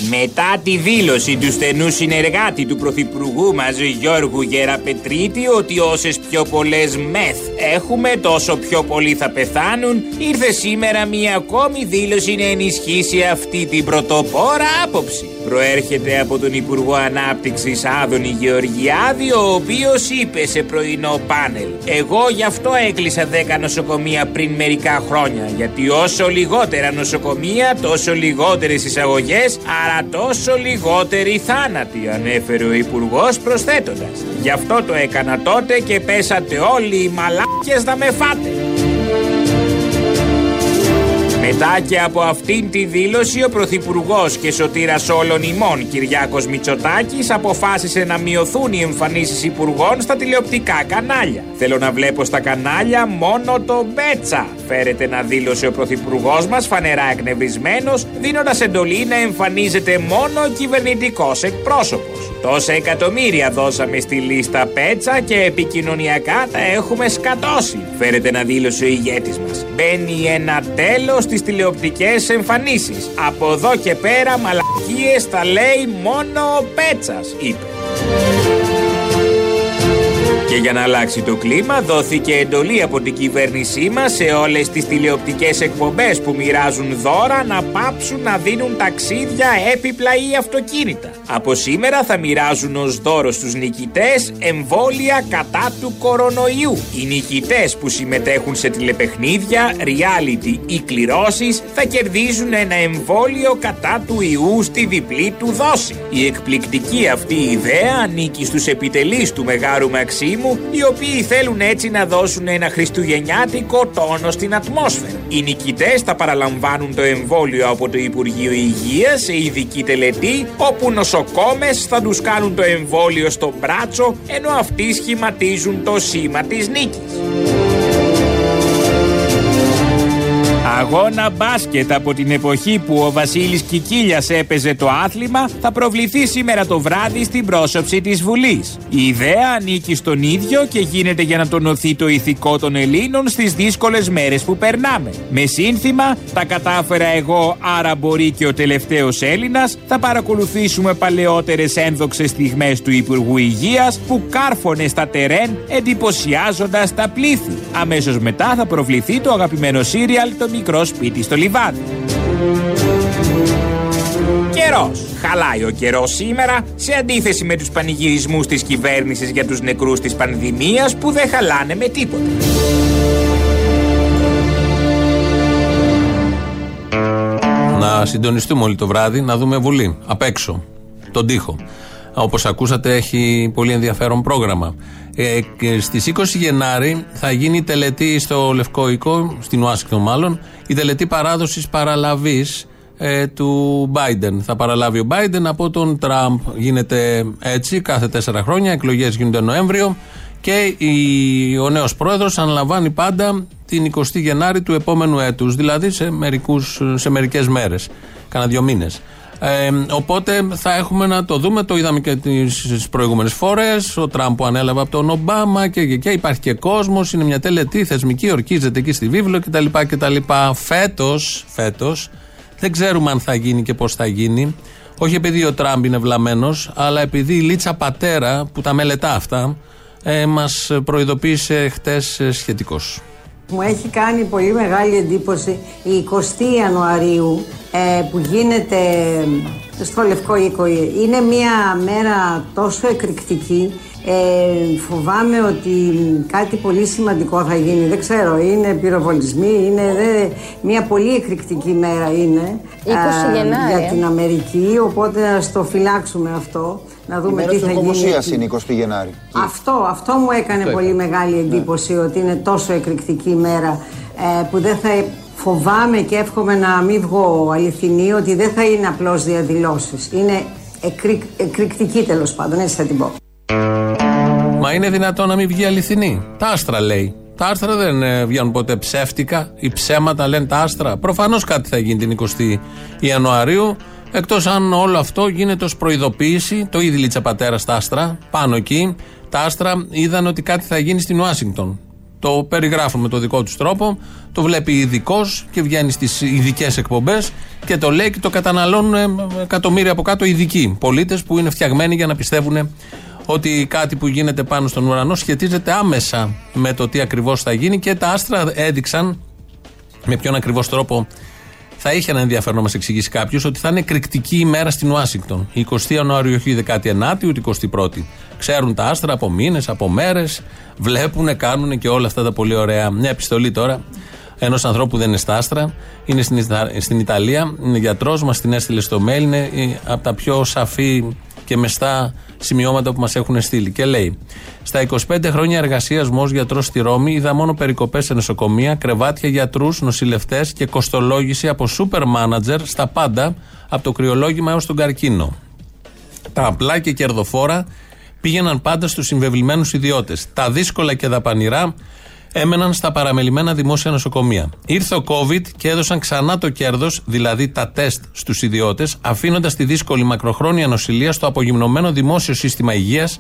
Μετά τη δήλωση του στενού συνεργάτη του πρωθυπουργού μας Γιώργου Γεραπετρίτη ότι όσες πιο πολλές μεθ έχουμε τόσο πιο πολλοί θα πεθάνουν, ήρθε σήμερα μία ακόμη δήλωση να ενισχύσει αυτή την πρωτοπόρα άποψη. Προέρχεται από τον Υπουργό Ανάπτυξης Άδωνη Γεωργιάδη, ο οποίος είπε σε πρωινό πάνελ: εγώ γι' αυτό έκλεισα δέκα νοσοκομεία πριν μερικά χρόνια, γιατί όσο λιγότερα νοσοκομεία τόσο λιγότερες εισαγωγές, άρα τόσο λιγότεροι θάνατοι, ανέφερε ο Υπουργός προσθέτοντας: γι' αυτό το έκανα τότε και πέσατε όλοι οι μαλάκες να με φάτε. Μετά και από αυτήν τη δήλωση, ο Πρωθυπουργός και σωτήρας όλων ημών Κυριάκος Μητσοτάκης αποφάσισε να μειωθούν οι εμφανίσεις υπουργών στα τηλεοπτικά κανάλια. Θέλω να βλέπω στα κανάλια μόνο τον Πέτσα, φέρεται να δήλωσε ο Πρωθυπουργός μας φανερά εκνευρισμένος, δίνοντας εντολή να εμφανίζεται μόνο ο κυβερνητικός εκπρόσωπος. Τόσα εκατομμύρια δώσαμε στη λίστα Πέτσα και επικοινωνιακά τα έχουμε σκατώσει, φέρεται να δήλωσε ο ηγέτης μας. Μπαίνει ένα τέλος στις τηλεοπτικές εμφανίσεις. Από εδώ και πέρα μαλακίες τα λέει μόνο ο Πέτσας, είπε. Και για να αλλάξει το κλίμα, δόθηκε εντολή από την κυβέρνησή μας σε όλες τις τηλεοπτικές εκπομπές που μοιράζουν δώρα να πάψουν να δίνουν ταξίδια, έπιπλα ή αυτοκίνητα. Από σήμερα θα μοιράζουν ως δώρο στους νικητές εμβόλια κατά του κορονοϊού. Οι νικητές που συμμετέχουν σε τηλεπαιχνίδια, reality ή κληρώσεις θα κερδίζουν ένα εμβόλιο κατά του ιού στη διπλή του δόση. Η εκπληκτική αυτή ιδέα ανήκει στους επιτελείς του Μεγάρου Μαξίμου, οι οποίοι θέλουν έτσι να δώσουν ένα χριστουγεννιάτικο τόνο στην ατμόσφαιρα. Οι νικητές θα παραλαμβάνουν το εμβόλιο από το Υπουργείο Υγείας σε ειδική τελετή, όπου νοσοκόμες θα τους κάνουν το εμβόλιο στο μπράτσο, ενώ αυτοί σχηματίζουν το σήμα της νίκης. Αγώνα μπάσκετ από την εποχή που ο Βασίλης Κικίλιας έπαιζε το άθλημα θα προβληθεί σήμερα το βράδυ στην πρόσωψη της Βουλής. Η ιδέα ανήκει στον ίδιο και γίνεται για να τονωθεί το ηθικό των Ελλήνων στις δύσκολες μέρες που περνάμε. Με σύνθημα «Τα κατάφερα εγώ, άρα μπορεί και ο τελευταίος Έλληνας» θα παρακολουθήσουμε παλαιότερες ένδοξες στιγμές του Υπουργού Υγείας που κάρφωνε στα τερέν εντυπωσιάζοντας τα πλήθη. Αμέσως μετά θα προβληθεί το αγαπημένο σύριαλ το μικρό σπίτι στο λιβάδι. Καιρός. Χαλάει ο καιρός σήμερα, σε αντίθεση με τους πανηγυρισμούς της κυβέρνησης για τους νεκρούς της πανδημίας που δεν χαλάνε με τίποτα. Να συντονιστούμε όλοι το βράδυ, να δούμε Βουλή, απ' έξω, τον τοίχο. Όπως ακούσατε, έχει πολύ ενδιαφέρον πρόγραμμα. Ε, στις είκοσι Γενάρη θα γίνει η τελετή στο Λευκό Οίκο, στην Ουάσιγκτον μάλλον, η τελετή παράδοσης παραλαβής ε, του Μπάιντεν. Θα παραλάβει ο Μπάιντεν από τον Τραμπ. Γίνεται έτσι κάθε τέσσερα χρόνια, εκλογές γίνονται Νοέμβριο και η, ο νέος πρόεδρος αναλαμβάνει πάντα την εικοστή Γενάρη του επόμενου έτους, δηλαδή σε, μερικούς, σε μερικές μέρες, κάνα δύο μήνες. Ε, οπότε θα έχουμε να το δούμε. Το είδαμε και τις προηγούμενες φορές. Ο Τραμπ που ανέλαβε από τον Ομπάμα και, και, και υπάρχει και κόσμος. Είναι μια τελετή θεσμική, ορκίζεται εκεί στη Βίβλο κτλ. κτλ. Φέτος, φέτος δεν ξέρουμε αν θα γίνει και πώς θα γίνει. Όχι επειδή ο Τραμπ είναι βλαμμένος, αλλά επειδή η Λίτσα Πατέρα που τα μελετά αυτά ε, μας προειδοποίησε χτες σχετικώς. Μου έχει κάνει πολύ μεγάλη εντύπωση η εικοστή Ιανουαρίου ε, που γίνεται στο Λευκό Οίκο. Είναι μια μέρα τόσο εκρηκτική, ε, φοβάμαι ότι κάτι πολύ σημαντικό θα γίνει, δεν ξέρω, είναι πυροβολισμοί, είναι δε, μια πολύ εκρηκτική μέρα είναι είκοσι Γενάρη για την Αμερική, οπότε να στο φυλάξουμε αυτό. Να δούμε τι θα γίνει. Είναι εικοστή Γενάρη. Αυτό, αυτό μου έκανε το πολύ έκανε. μεγάλη εντύπωση, ναι. Ότι είναι τόσο εκρηκτική ημέρα ε, που δεν θα φοβάμαι και εύχομαι να μην βγω αληθινή, ότι δεν θα είναι απλώς διαδηλώσεις. Είναι εκρη, εκρηκτική τέλος πάντων, έτσι θα την πω. Μα είναι δυνατόν να μην βγει αληθινή? Τα άστρα λέει. Τα άστρα δεν βγαίνουν ποτέ ψεύτικα. Οι ψέματα λένε τα άστρα. Προφανώς κάτι θα γίνει την εικοστή Ιανουαρίου. Εκτός αν όλο αυτό γίνεται ως προειδοποίηση, το είδη Λίτσα Πατέρα στα άστρα, πάνω εκεί, τα άστρα είδαν ότι κάτι θα γίνει στην Ουάσιγκτον. Το περιγράφουν με το δικό τους τρόπο, το βλέπει ειδικός και βγαίνει στις ειδικές εκπομπές και το λέει και το καταναλώνουν εκατομμύρια από κάτω ειδικοί πολίτες που είναι φτιαγμένοι για να πιστεύουν ότι κάτι που γίνεται πάνω στον ουρανό σχετίζεται άμεσα με το τι ακριβώς θα γίνει, και τα άστρα έδειξαν με ποιον ακριβώς τρόπο. Θα είχε ένα ενδιαφέρον να μας εξηγήσει κάποιος ότι θα είναι εκρηκτική ημέρα στην Ουάσιγκτον. Η εικοστή Ιανουαρίου, όχι η δεκάτη ενάτη, ούτε η εικοστή πρώτη. Ξέρουν τα άστρα από μήνες, από μέρες, βλέπουν, κάνουν και όλα αυτά τα πολύ ωραία. Μια επιστολή τώρα ενός ανθρώπου που δεν είναι στα άστρα, είναι στην, Ιτα... στην Ιταλία, είναι γιατρός, μας την έστειλε στο mail, είναι από τα πιο σαφή και μεστά σημειώματα που μας έχουν στείλει. Και λέει: στα εικοσιπέντε χρόνια εργασίας μου ως γιατρός στη Ρώμη, είδα μόνο περικοπές σε νοσοκομεία, κρεβάτια, γιατρούς, νοσηλευτές και κοστολόγηση από σούπερ μάνατζερ στα πάντα, από το κρυολόγημα έως τον καρκίνο. Τα απλά και κερδοφόρα πήγαιναν πάντα στους συμβεβλημένους ιδιώτες. Τα δύσκολα και δαπανηρά έμεναν στα παραμελημένα δημόσια νοσοκομεία. Ήρθε ο COVID και έδωσαν ξανά το κέρδος, δηλαδή τα τεστ, στους ιδιώτες, αφήνοντας τη δύσκολη μακροχρόνια νοσηλεία στο απογυμνωμένο δημόσιο σύστημα υγείας,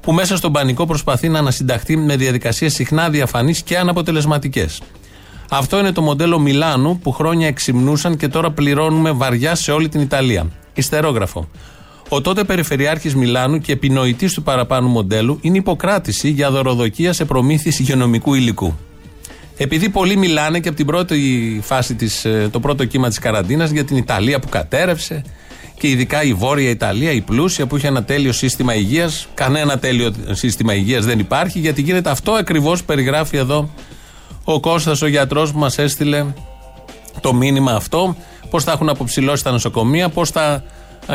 που μέσα στον πανικό προσπαθεί να ανασυνταχθεί με διαδικασίες συχνά διαφανείς και αναποτελεσματικές. Αυτό είναι το μοντέλο Μιλάνου που χρόνια εξυμνούσαν και τώρα πληρώνουμε βαριά σε όλη την Ιταλία. Ιστερόγραφο. Ο τότε Περιφερειάρχης Μιλάνου και επινοητής του παραπάνω μοντέλου είναι υποκράτηση για δωροδοκία σε προμήθειες υγειονομικού υλικού. Επειδή πολλοί μιλάνε και από την πρώτη φάση της, το πρώτο κύμα της καραντίνας για την Ιταλία που κατέρευσε, και ειδικά η Βόρεια Ιταλία, η πλούσια που είχε ένα τέλειο σύστημα υγείας, κανένα τέλειο σύστημα υγείας δεν υπάρχει, γιατί γίνεται αυτό ακριβώς που περιγράφει εδώ ο Κώστας ο γιατρός που μας έστειλε το μήνυμα αυτό, πώς θα έχουν αποψηλώσει τα νοσοκομεία, πώς θα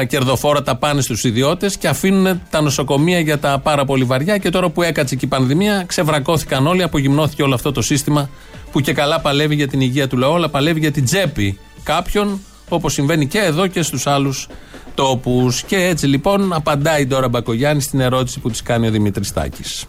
κερδοφόρα τα πάνε στους ιδιώτες και αφήνουν τα νοσοκομεία για τα πάρα πολύ βαριά, και τώρα που έκατσε και η πανδημία ξεβρακώθηκαν όλοι, απογυμνώθηκε όλο αυτό το σύστημα που και καλά παλεύει για την υγεία του λαού, αλλά παλεύει για την τσέπη κάποιον, όπως συμβαίνει και εδώ και στους άλλους τόπους. Και έτσι λοιπόν απαντάει η Ντόρα Μπακογιάννη στην ερώτηση που της κάνει ο Δημήτρης Τάκης.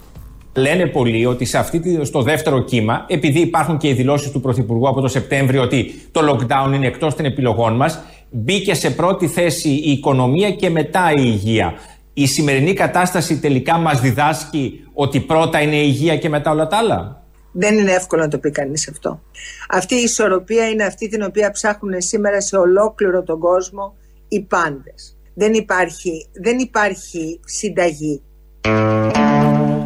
Λένε πολλοί ότι σε αυτή, στο δεύτερο κύμα, επειδή υπάρχουν και οι δηλώσεις του Πρωθυπουργού από το Σεπτέμβριο ότι το lockdown είναι εκτός των επιλογών μας, μπήκε σε πρώτη θέση η οικονομία και μετά η υγεία. Η σημερινή κατάσταση τελικά μας διδάσκει ότι πρώτα είναι η υγεία και μετά όλα τα άλλα. Δεν είναι εύκολο να το πει κανείς αυτό. Αυτή η ισορροπία είναι αυτή την οποία ψάχνουν σήμερα σε ολόκληρο τον κόσμο οι πάντες. Δεν υπάρχει, δεν υπάρχει συνταγή.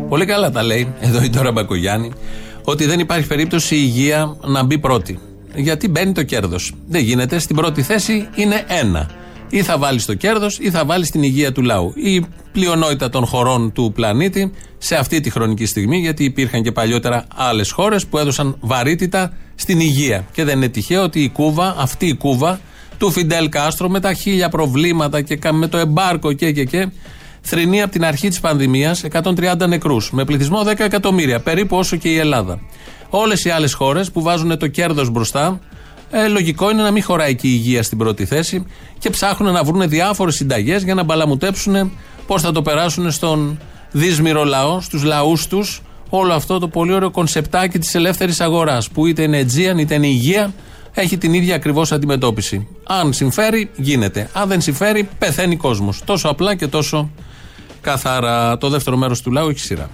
Πολύ καλά τα λέει εδώ η Ντόρα Μπακογιάννη, ότι δεν υπάρχει περίπτωση η υγεία να μπει πρώτη. Γιατί μπαίνει το κέρδος. Δεν γίνεται. Στην πρώτη θέση είναι ένα. Ή θα βάλεις το κέρδος ή θα βάλεις την υγεία του λαού. Η πλειονότητα των χωρών του πλανήτη σε αυτή τη χρονική στιγμή, γιατί υπήρχαν και παλιότερα άλλες χώρες που έδωσαν βαρύτητα στην υγεία. Και δεν είναι τυχαίο ότι η Κούβα, αυτή η Κούβα του Φιντέλ Κάστρο, με τα χίλια προβλήματα και με το εμπάρκο και και και, θρηνεί από την αρχή της πανδημίας εκατόν τριάντα νεκρούς, με πληθυσμό δέκα εκατομμύρια, περίπου όσο και η Ελλάδα. Όλες οι άλλες χώρες που βάζουν το κέρδος μπροστά, ε, λογικό είναι να μην χωράει και η υγεία στην πρώτη θέση και ψάχνουν να βρουν διάφορες συνταγές για να μπαλαμουτέψουν πώς θα το περάσουν στον δύσμηρο λαό, στους λαούς τους, όλο αυτό το πολύ ωραίο κονσεπτάκι της ελεύθερης αγοράς, που είτε είναι αιτζίαν είτε είναι υγεία, έχει την ίδια ακριβώς αντιμετώπιση. Αν συμφέρει, γίνεται. Αν δεν συμφέρει, πεθαίνει κόσμος. Τόσο απλά και τόσο καθαρά. Το δεύτερο μέρος του λαού έχει σειρά.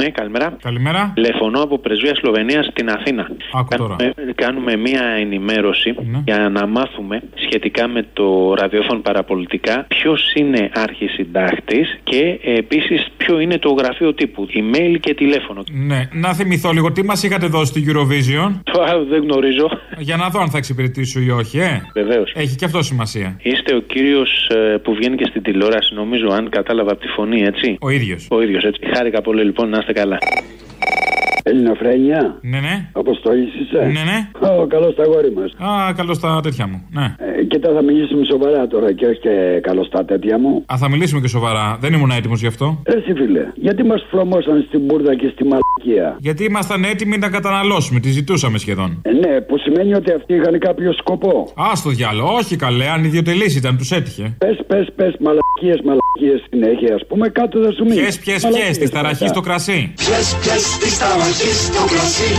Ναι, καλημέρα. Καλημέρα. Τηλεφωνώ από πρεσβεία Σλοβενίας στην Αθήνα. Άκου τώρα. Κάνουμε, κάνουμε μία ενημέρωση, ναι, για να μάθουμε σχετικά με το ραδιόφωνο παραπολιτικά ποιος είναι αρχισυντάκτης και επίσης ποιο είναι το γραφείο τύπου, email και τηλέφωνο. Ναι, να θυμηθώ λίγο τι μας είχατε δώσει στην Eurovision. Τώρα δεν γνωρίζω. Για να δω αν θα εξυπηρετήσω ή όχι, ε. Βεβαίως. Έχει και αυτό σημασία. Είστε ο κύριος ε, που βγαίνει και στην τηλεόραση, νομίζω, αν κατάλαβα από τη φωνή, έτσι. Ο ίδιος. Ο ίδιος, έτσι. Χάρηκα πολύ, λοιπόν, να είστε καλά. Ελληνοφρένια. Ναι, ναι. Αποστόλης είσαι. Ναι, ναι. Ω, καλώς τα αγόρι μας. Α, καλώς τα τέτοια μου. Ναι. Ε, κοίτα, θα μιλήσουμε σοβαρά τώρα και όχι και καλώς τα τέτοια μου. Α, θα μιλήσουμε και σοβαρά. Δεν ήμουν έτοιμος γι' αυτό. Εσύ, φίλε, γιατί μας φλωμώσαν στην μπουρδα και στη μαλακία. Γιατί ήμασταν έτοιμοι να καταναλώσουμε. Τη ζητούσαμε σχεδόν. Ε, ναι, που σημαίνει ότι αυτοί είχαν κάποιο σκοπό. Α, στο διάλο. Όχι, καλέ, αν ιδιωτελής ήταν, τους έτυχε. Πες, πες, πες, μαλακίες, μαλακίες συνέχεια, ας πούμε, κάτω θα σου μείνει. Ποιες, ποιες, ποιες, τη ταραχή στο κρασί. Ποιες, ποιες, τη ταραχή. Στο κρασί,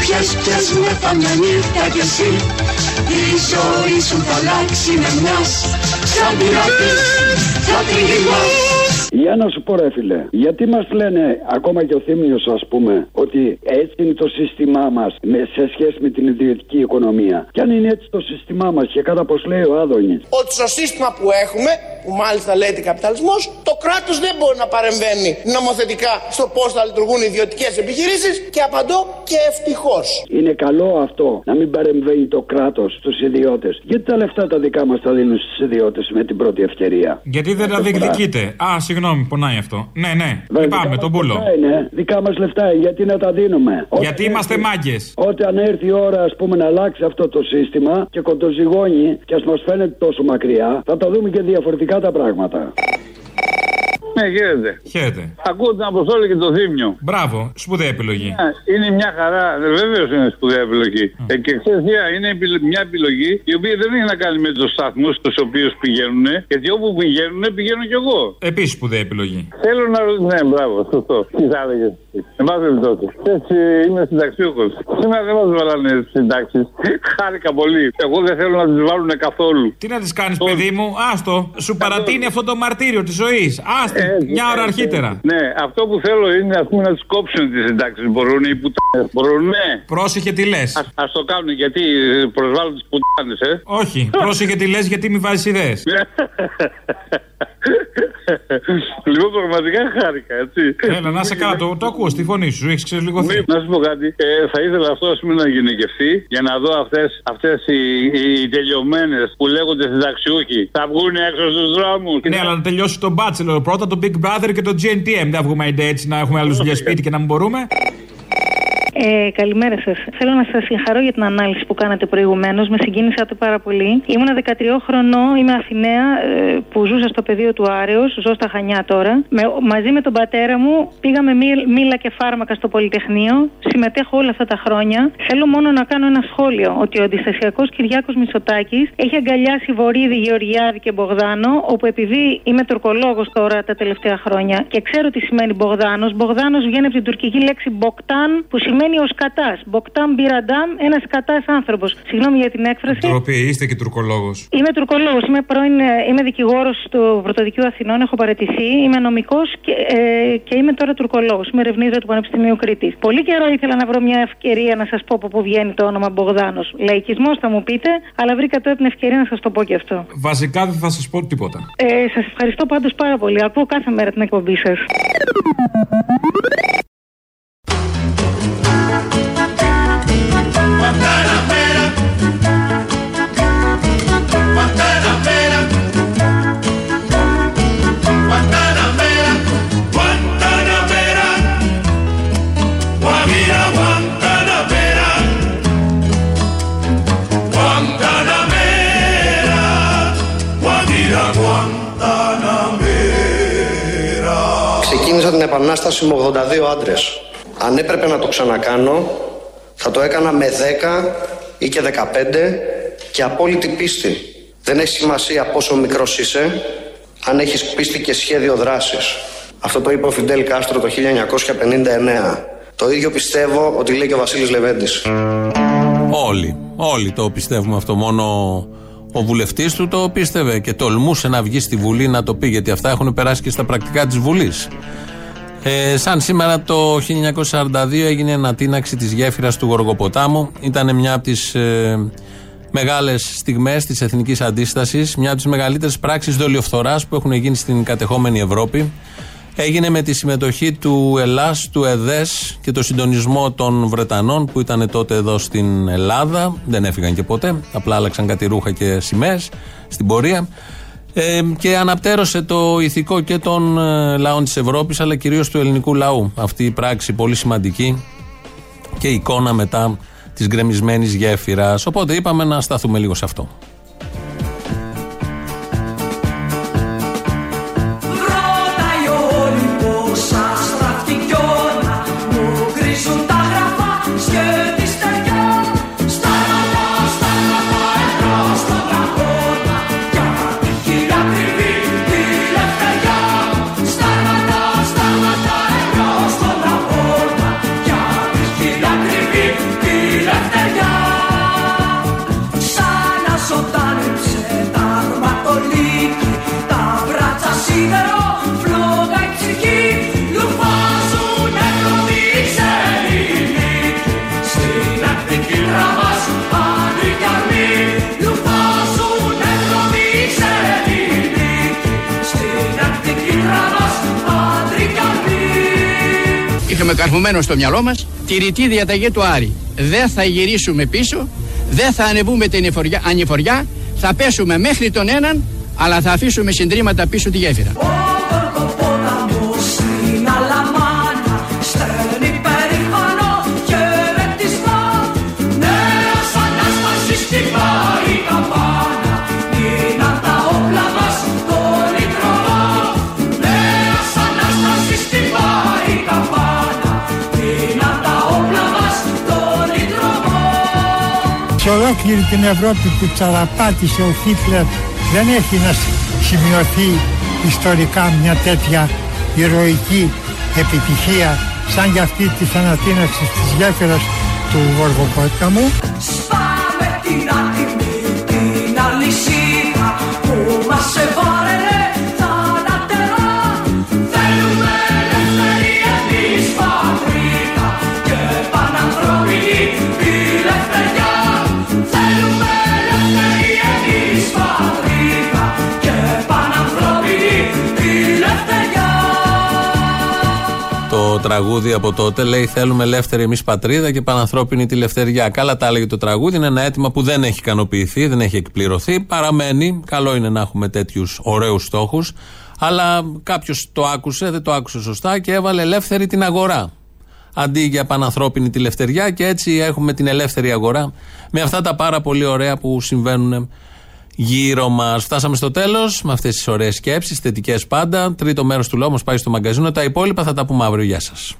πιες, πιες με φαμιά νύχτα κι εσύ. Η ζωή σου θα αλλάξει με μιας. Σαν πειρατής θα τριγυρνάς. Για να σου πω, ρε φίλε, γιατί μας λένε ακόμα και ο Θήμιος, ας πούμε, ότι έτσι είναι το σύστημά μας σε σχέση με την ιδιωτική οικονομία. Κι αν είναι έτσι το σύστημά μας και κατά πως λέει ο Άδωνης, ότι στο σύστημα που έχουμε, που μάλιστα λέει ότι καπιταλισμός, το κράτος δεν μπορεί να παρεμβαίνει νομοθετικά στο πώς θα λειτουργούν οι ιδιωτικές επιχειρήσεις. Και απαντώ, και ευτυχώς. Είναι καλό αυτό να μην παρεμβαίνει το κράτος στους ιδιώτες. Γιατί τα λεφτά τα δικά μας τα δίνουν στους ιδιώτες με την πρώτη ευκαιρία. Γιατί δεν τα διεκδικείτε. Α, συγγνώμη, πονάει αυτό. Ναι, ναι. Λυπάμαι, τον πούλο. Δικά μας λεφτά, γιατί να τα δίνουμε. Γιατί είμαστε μάγκες. Όταν έρθει η ώρα, ας πούμε, να αλλάξει αυτό το σύστημα και κοντοζυγώνει και ας μας φαίνεται τόσο μακριά, θα τα δούμε και διαφορετικά τα πράγματα. Ναι, χαίρετε. Χαίρετε. Ακούω την Αποστόλη και το Θήμιο. Μπράβο, σπουδαία επιλογή. Είναι μια χαρά, βεβαίως είναι σπουδαία επιλογή. Mm. Ε, και χθες είναι μια επιλογή η οποία δεν έχει να κάνει με τους σταθμούς στους οποίους πηγαίνουν, γιατί όπου πηγαίνουν πηγαίνω κι εγώ. Επίσης σπουδαία επιλογή. Θέλω να ρωτήσω. Ναι, μπράβο, σωστό. Τι θα έλεγε. Εν πάση περιπτώσει, έτσι είμαι συνταξιούχος. Σήμερα δεν μας βάλανε συντάξεις. Χάρηκα πολύ. Εγώ δεν θέλω να τις βάλουν καθόλου. Τι να τις κάνεις, Τον... παιδί μου, άστο. Σου παρατείνει αυτό το μαρτύριο της ζωής. Άστο. Ε, μια ώρα ε, αρχίτερα. Ναι, αυτό που θέλω είναι, ας πούμε, να τις κόψουν τις συντάξεις. Μπορούν οι πουτάνες. Μπορούν, ναι. Πρόσεχε τι λες. Ας, ας το κάνουν γιατί προσβάλλουν τις πουτάνες, ε. Όχι. Πρόσεχε τι λες γιατί μη βάζεις ιδέες. Λοιπόν, πραγματικά χάρηκα, έτσι. Έλα, να είσαι κάτω, το ακούω στη φωνή σου, έχεις ξελιγωθεί. Να σου πω κάτι, ε, θα ήθελα αυτό, ας πούμε, να γυναικευτεί για να δω αυτές, αυτές οι, οι τελειωμένες που λέγονται συνταξιούχοι. Θα βγουν έξω στους δρόμους. Ναι, αλλά να τελειώσει τον Bachelor πρώτα, τον Big Brother και τον τζι εν τι εμ. Δεν βγούμε έτσι να έχουμε άλλους δουλειά σπίτι και να μην μπορούμε. Ε, καλημέρα σας. Θέλω να σας συγχαρώ για την ανάλυση που κάνατε προηγουμένως. Με συγκίνησατε πάρα πολύ. Ήμουνα δεκατριών χρονών, είμαι Αθηναία, ε, που ζούσα στο πεδίο του Άρεως, ζω στα Χανιά τώρα. Με, μαζί με τον πατέρα μου πήγαμε μήλα μίλα και φάρμακα στο Πολυτεχνείο. Συμμετέχω όλα αυτά τα χρόνια. Θέλω μόνο να κάνω ένα σχόλιο ότι ο αντιστασιακός Κυριάκος Μητσοτάκης έχει αγκαλιάσει Βορύδη, Γεωργιάδη και Μπογδάνο, όπου επειδή είμαι τουρκολόγος τώρα τα τελευταία χρόνια και ξέρω τι σημαίνει Μπογδάνος. Μπογδάνος βγαίνει από την τουρκική λέξη μποκτάν, που σημαίνει ο σκατάς. Μποκτάμ Μπιραντάμ, ένας σκατάς άνθρωπος. Συγγνώμη για την έκφραση. Ντροπή, είστε και τουρκολόγος. Είμαι τουρκολόγος. Είμαι, πρώην, είμαι δικηγόρος του Πρωτοδικείου Αθηνών, έχω παραιτηθεί. Είμαι νομικός και, ε, και είμαι τώρα τουρκολόγος. Είμαι ερευνήτρια του Πανεπιστημίου Κρήτης. Πολύ καιρό ήθελα να βρω μια ευκαιρία να σας πω από πού βγαίνει το όνομα Μπογδάνος. Λαϊκισμός θα μου πείτε, αλλά βρήκα τώρα την ευκαιρία να σας το πω και αυτό. Βασικά δεν θα σας πω τίποτα. Ε, σας ευχαριστώ πάντως πάρα πολύ. Ακούω κάθε μέρα την εκπομπή σας. Guantanamera, Guantanamera, Guantanamera, Guantanamera. ξεκίνησα την επανάσταση με ογδόντα δύο άντρες. Αν έπρεπε να το ξανακάνω, θα το έκανα με δέκα ή και δεκαπέντε και απόλυτη πίστη. Δεν έχει σημασία πόσο μικρός είσαι, αν έχεις πίστη και σχέδιο δράσης. Αυτό το είπε ο Φιντέλ Κάστρο το χίλια εννιακόσια πενήντα εννέα. Το ίδιο πιστεύω ότι λέει και ο Βασίλης Λεβέντης. Όλοι, όλοι το πιστεύουμε αυτό, μόνο ο βουλευτής του το πίστευε και τολμούσε να βγει στη Βουλή να το πει, γιατί αυτά έχουν περάσει και στα πρακτικά της Βουλής. Ε, σαν σήμερα το χίλια εννιακόσια σαράντα δύο έγινε ανατείναξη της γέφυρας του Γοργοποτάμου. Ήταν μια από τις ε, μεγάλες στιγμές της εθνικής αντίστασης, μια από τις μεγαλύτερες πράξεις δολιοφθοράς που έχουν γίνει στην κατεχόμενη Ευρώπη. Έγινε με τη συμμετοχή του Ελλάς, του ΕΔΕΣ και το συντονισμό των Βρετανών που ήταν τότε εδώ στην Ελλάδα. Δεν έφυγαν και ποτέ, απλά άλλαξαν κάτι ρούχα και σημαίες στην πορεία. Ε, και αναπτέρωσε το ηθικό και των ε, λαών της Ευρώπης, αλλά κυρίως του ελληνικού λαού. Αυτή η πράξη πολύ σημαντική και η εικόνα μετά της γκρεμισμένης γέφυρας. Οπότε είπαμε να σταθούμε λίγο σε αυτό. Καρφωμένο στο μυαλό μας τη ρητή διαταγή του Άρη: δεν θα γυρίσουμε πίσω, δεν θα ανεβούμε την ανηφοριά, θα πέσουμε μέχρι τον έναν, αλλά θα αφήσουμε συντρίμματα πίσω τη γέφυρα. Σε ολόκληρη την Ευρώπη που τσαραπάτησε ο Χίτλερ δεν έχει να σημειωθεί ιστορικά μια τέτοια ηρωική επιτυχία σαν για αυτή της ανατείναξης της γέφυρας του Γοργοπόταμου. Σπάμε την άτιμη, την αλυσίδα που μας εβάρε. Τραγούδι από τότε λέει: θέλουμε ελεύθερη εμείς πατρίδα και πανανθρώπινη τη λευτεριά. Καλά τα έλεγε το τραγούδι, είναι ένα αίτημα που δεν έχει ικανοποιηθεί, δεν έχει εκπληρωθεί. Παραμένει, καλό είναι να έχουμε τέτοιους ωραίους στόχους. Αλλά κάποιος το άκουσε, δεν το άκουσε σωστά και έβαλε ελεύθερη την αγορά αντί για πανανθρώπινη τη λευτεριά, και έτσι έχουμε την ελεύθερη αγορά με αυτά τα πάρα πολύ ωραία που συμβαίνουν γύρω μας. Φτάσαμε στο τέλος με αυτές τις ωραίες σκέψεις, θετικές πάντα. Τρίτο μέρος του λόγου μας πάει στο μαγκαζίνο. Τα υπόλοιπα θα τα πούμε αύριο. Γεια σας.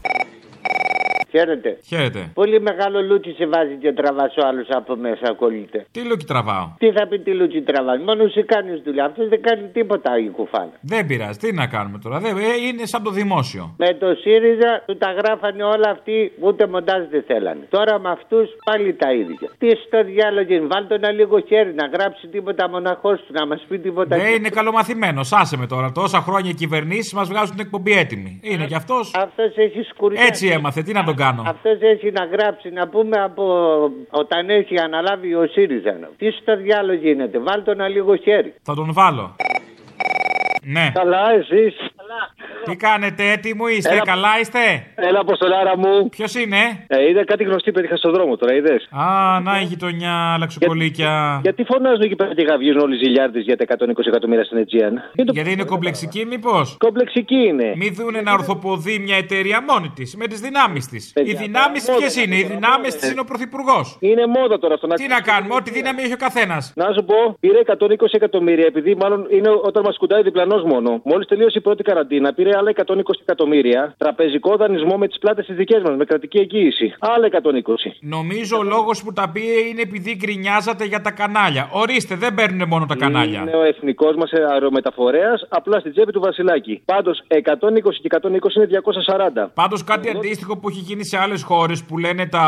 Χαίρετε. Χαίρετε. Πολύ μεγάλο λούτσι σε βάζει και τραβάς ο άλλος από μέσα, ακολείται. Τι λούτσι τραβάω. Τι θα πει, τι λούτσι τραβάς. Μόνο εσύ κάνεις δουλειά. Αυτός δεν κάνει τίποτα η κουφάλα. Δεν πειράζει. Τι να κάνουμε τώρα. Δεν... Ε, είναι σαν το δημόσιο. Με το ΣΥΡΙΖΑ του τα γράφανε όλα αυτοί, ούτε μοντάζ δεν θέλανε. Τώρα με αυτούς πάλι τα ίδια. Τι στο διάλογο, βάλτε ένα λίγο χέρι να γράψει τίποτα μοναχός του, να μας πει τίποτα. Ναι, και... είναι καλομαθημένος. Άσε με τώρα. Τόσα χρόνια οι κυβερνήσεις μας βγάζουν την εκπομπή έτοιμη. Είναι κι αυτός. Αυτός έχει σκουριά. Έτσι έμαθε. Τι να τον. Αυτό έχει να γράψει, να πούμε, από όταν έχει αναλάβει ο ΣΥΡΙΖΑ. Τι στο διάλογο γίνεται, βάλτε ένα λίγο χέρι. Θα τον βάλω. Ναι. Καλά, εσείς. Τι κάνετε, έτοιμο είστε, Έλα... καλά είστε. Έλα, Αποστολάρα μου. Ποιος είναι? Ε, είδα κάτι γνωστή, πέτυχα στον δρόμο τώρα, είδες. Α, να η γειτονιά, λαξοκολίκια. Για, γιατί φωνάζουν εκεί πέρα και γαυγίζουν όλοι οι ζηλιάρδες για τα εκατόν είκοσι εκατομμύρια στην Αιτζίαν. Γιατί το... είναι κομπλεξική, μήπως? Κομπλεξική είναι. Μη δούνε να ορθοποδεί μια εταιρεία μόνη της, με τις δυνάμεις της. Οι δυνάμεις ποιες είναι, οι δυνάμεις της είναι ο πρωθυπουργός. Είναι μόδα τώρα αυτό να κάνουμε. Τι να κάνουμε, ό,τι δύναμη έχει ο καθένας. Να σου πω, πήρε εκατόν είκοσι εκατομμύρια, επειδή μάλλον είναι όταν μα κουντάει διπλανός μόνο. Μόλις τελείωσε η πρώτη καραντίνα, πήρε άλλα εκατόν είκοσι εκατομμύρια τραπεζικό δανεισμό με τις πλάτες τις δικές μας, με κρατική εγγύηση. Άλλα εκατόν είκοσι. Νομίζω ο λόγος που τα πήγε είναι επειδή γκρινιάζατε για τα κανάλια. Ορίστε, δεν παίρνουν μόνο τα κανάλια. Είναι ο εθνικός μας αερομεταφορέας, απλά στην τσέπη του Βασιλάκη. Πάντως εκατόν είκοσι και εκατόν είκοσι είναι διακόσια σαράντα. Πάντως κάτι είναι αντίστοιχο που έχει γίνει σε άλλες χώρες που λένε τα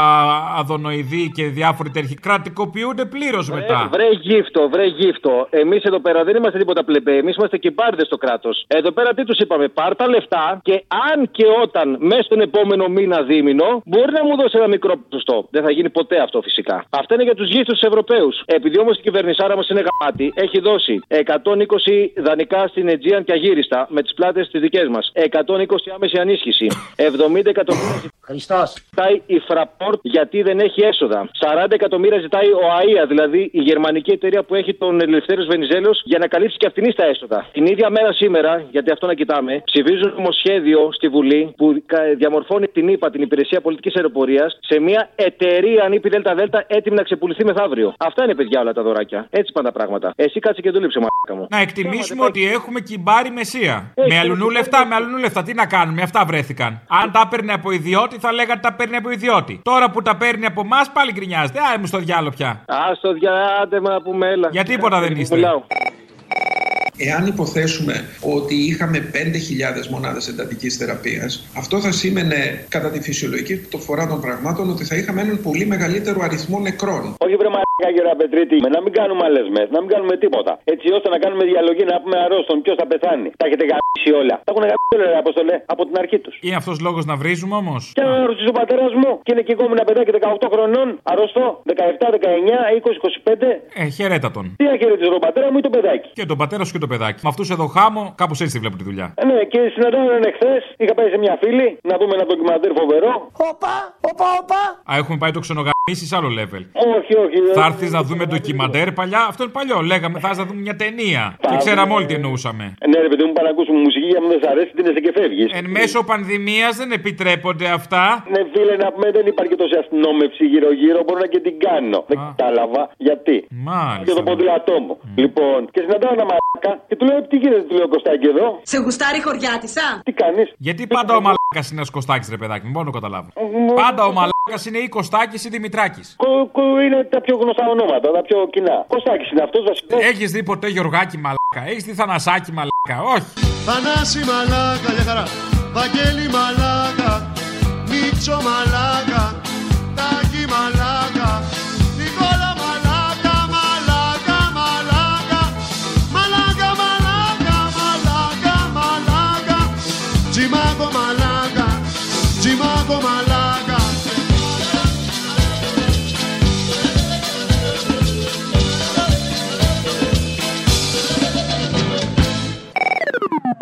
αδωνοειδή και διάφοροι τέρχοι. Κρατικοποιούνται πλήρως μετά. Βρε γύφτο, βρε γύφτο. Εμείς εδώ πέρα δεν είμαστε τίποτα πλεμπέ. Εμείς είμαστε κυμπάρδες στο κράτος. Εδώ πέρα τι τους είπαμε, πάρ' τα λεφτά και αν και όταν μέσα στον επόμενο μήνα δίμηνο μπορεί να μου δώσει ένα μικρό ποσοστό. Δεν θα γίνει ποτέ αυτό φυσικά. Αυτά είναι για τους γύφτους τους Ευρωπαίους. Επειδή όμως η κυβερνησάρα μας είναι γαμάτη, έχει δώσει εκατόν είκοσι δανεικά στην Αιτζίαν και αγύριστα με τις πλάτες τις δικές μας. εκατόν είκοσι άμεση ανίσχυση. εβδομήντα εκατομμύρια. Χριστός. Ζητάει η Fraport γιατί δεν έχει έσοδα. σαράντα εκατομμύρια ζητάει ο ΑΕΑ, δηλαδή η γερμανική εταιρεία που έχει τον Ελευθέριος Βενιζέλος, για να καλύψει και αυτήν τα έσοδα. Την ίδια μέρα σήμερα, γιατί αυτό να κοιτάμε, ψηφίζουν νομοσχέδιο στη Βουλή που διαμορφώνει την ΥΠΑ, την Υπηρεσία Πολιτικής Αεροπορίας, σε μια εταιρεία αν είπε ΔΕΛΤΑ ΔΕΛΤΑ έτοιμη να ξεπουληθεί μεθαύριο. Αυτά είναι παιδιά όλα τα δωράκια. Έτσι πάνε τα πράγματα. Εσύ κάτσε και δούλεψε μαλάκα μου. Να εκτιμήσουμε ότι έχουμε κυμπάρι μεσία. Έχει. Με αλουνού λεφτά, με αλουνού λεφτά. Τι να κάνουμε, αυτά βρέθηκαν. Αν τα παίρνει από ιδιώτη, θα λέγατε τα παίρνει από ιδιώτη. Τώρα που τα παίρνει από εμά, πάλι γκρινιάζεται. Α, είμαι στο διάλο πια. Α, στο διάλο που με έλα. Για τίποτα δεν είστε. Εάν υποθέσουμε ότι είχαμε πέντε χιλιάδες μονάδες εντατικής θεραπείας, αυτό θα σήμαινε κατά τη φυσιολογική φορά των πραγμάτων ότι θα είχαμε έναν πολύ μεγαλύτερο αριθμό νεκρών. Όχι βρε μαλάκα Γεραπετρίτη, να μην κάνουμε άλλες μεθ, να μην κάνουμε τίποτα. Έτσι ώστε να κάνουμε διαλογή, να πούμε αρρώστον ποιος θα πεθάνει. Τα έχετε γαμίσει όλα. Τα έχουν γαμίσει όλα, Αποστολέ, από την αρχή τους. Είναι αυτός λόγος να βρίζουμε όμως. Και να ρωτήσω ο πατέρας μου, και είναι και εγώ με ένα παιδάκι δεκαοκτώ χρονών, αρρώστο, δεκαεπτά, δεκαεννιά, είκοσι, είκοσι πέντε. Ε, χαιρέτα τον. Τι να χαιρετήσω τον πατέρα μου ή τον παιδάκι. Και τον πατέρα σου και το παιδάκι. Με αυτούς εδώ χάμω, κάπως έτσι τη βλέπω τη δουλειά. Ε, ναι, και συναντώνανε χθες. Είχα πάει σε μια φίλη να δούμε ένα ντοκιμαντέρ φοβερό. Οπα, οπα, οπα. Α, έχουμε πάει το ξενογαμίσει σε άλλο level. Όχι, όχι. όχι θα έρθεις να δούμε ντοκιμαντέρ παλιά. Αυτό είναι παλιό. Λέγαμε, θα έρθεις να δούμε μια ταινία. Και ξέραμε όλοι τι εννοούσαμε. Ναι, ρε παιδί μου, παρακούσουμε μουσική για να μην σ' αρέσει, τι είναι και φεύγει. Εν μέσω πανδημίας δεν επιτρέπονται αυτά. Ναι, φίλε, να πούμε δεν υπάρχει τόση αστυνόμευση γύρω-γύρω. Μπορώ να και την κάνω. Δεν κατάλαβα γιατί. Μάλιστα. Και το ποδήλατό μου. Λοιπόν, και συναντάω ένα μαλάκα. Και του λέω τι γίνεται, του λέω Κωστάκι εδώ. Σε γουστάρει χωριάτισα. Τι κάνεις. Γιατί πάντα ο μαλάκας είναι ένας Κωστάκης ρε παιδάκι, μην μπορώ να καταλάβω. Πάντα ο μαλάκας είναι ή Κωστάκης ή Δημητράκης. Είναι τα πιο γνωστά ονόματα, τα πιο κοινά. Κωστάκης είναι αυτός βασικός. Έχεις δει ποτέ Γιωργάκη μαλάκα, έχεις δει Θανασάκη μαλάκα, όχι. Θανάση μαλάκα για χαρά, Βαγγέλη μαλάκα, Μίτσο μαλάκα.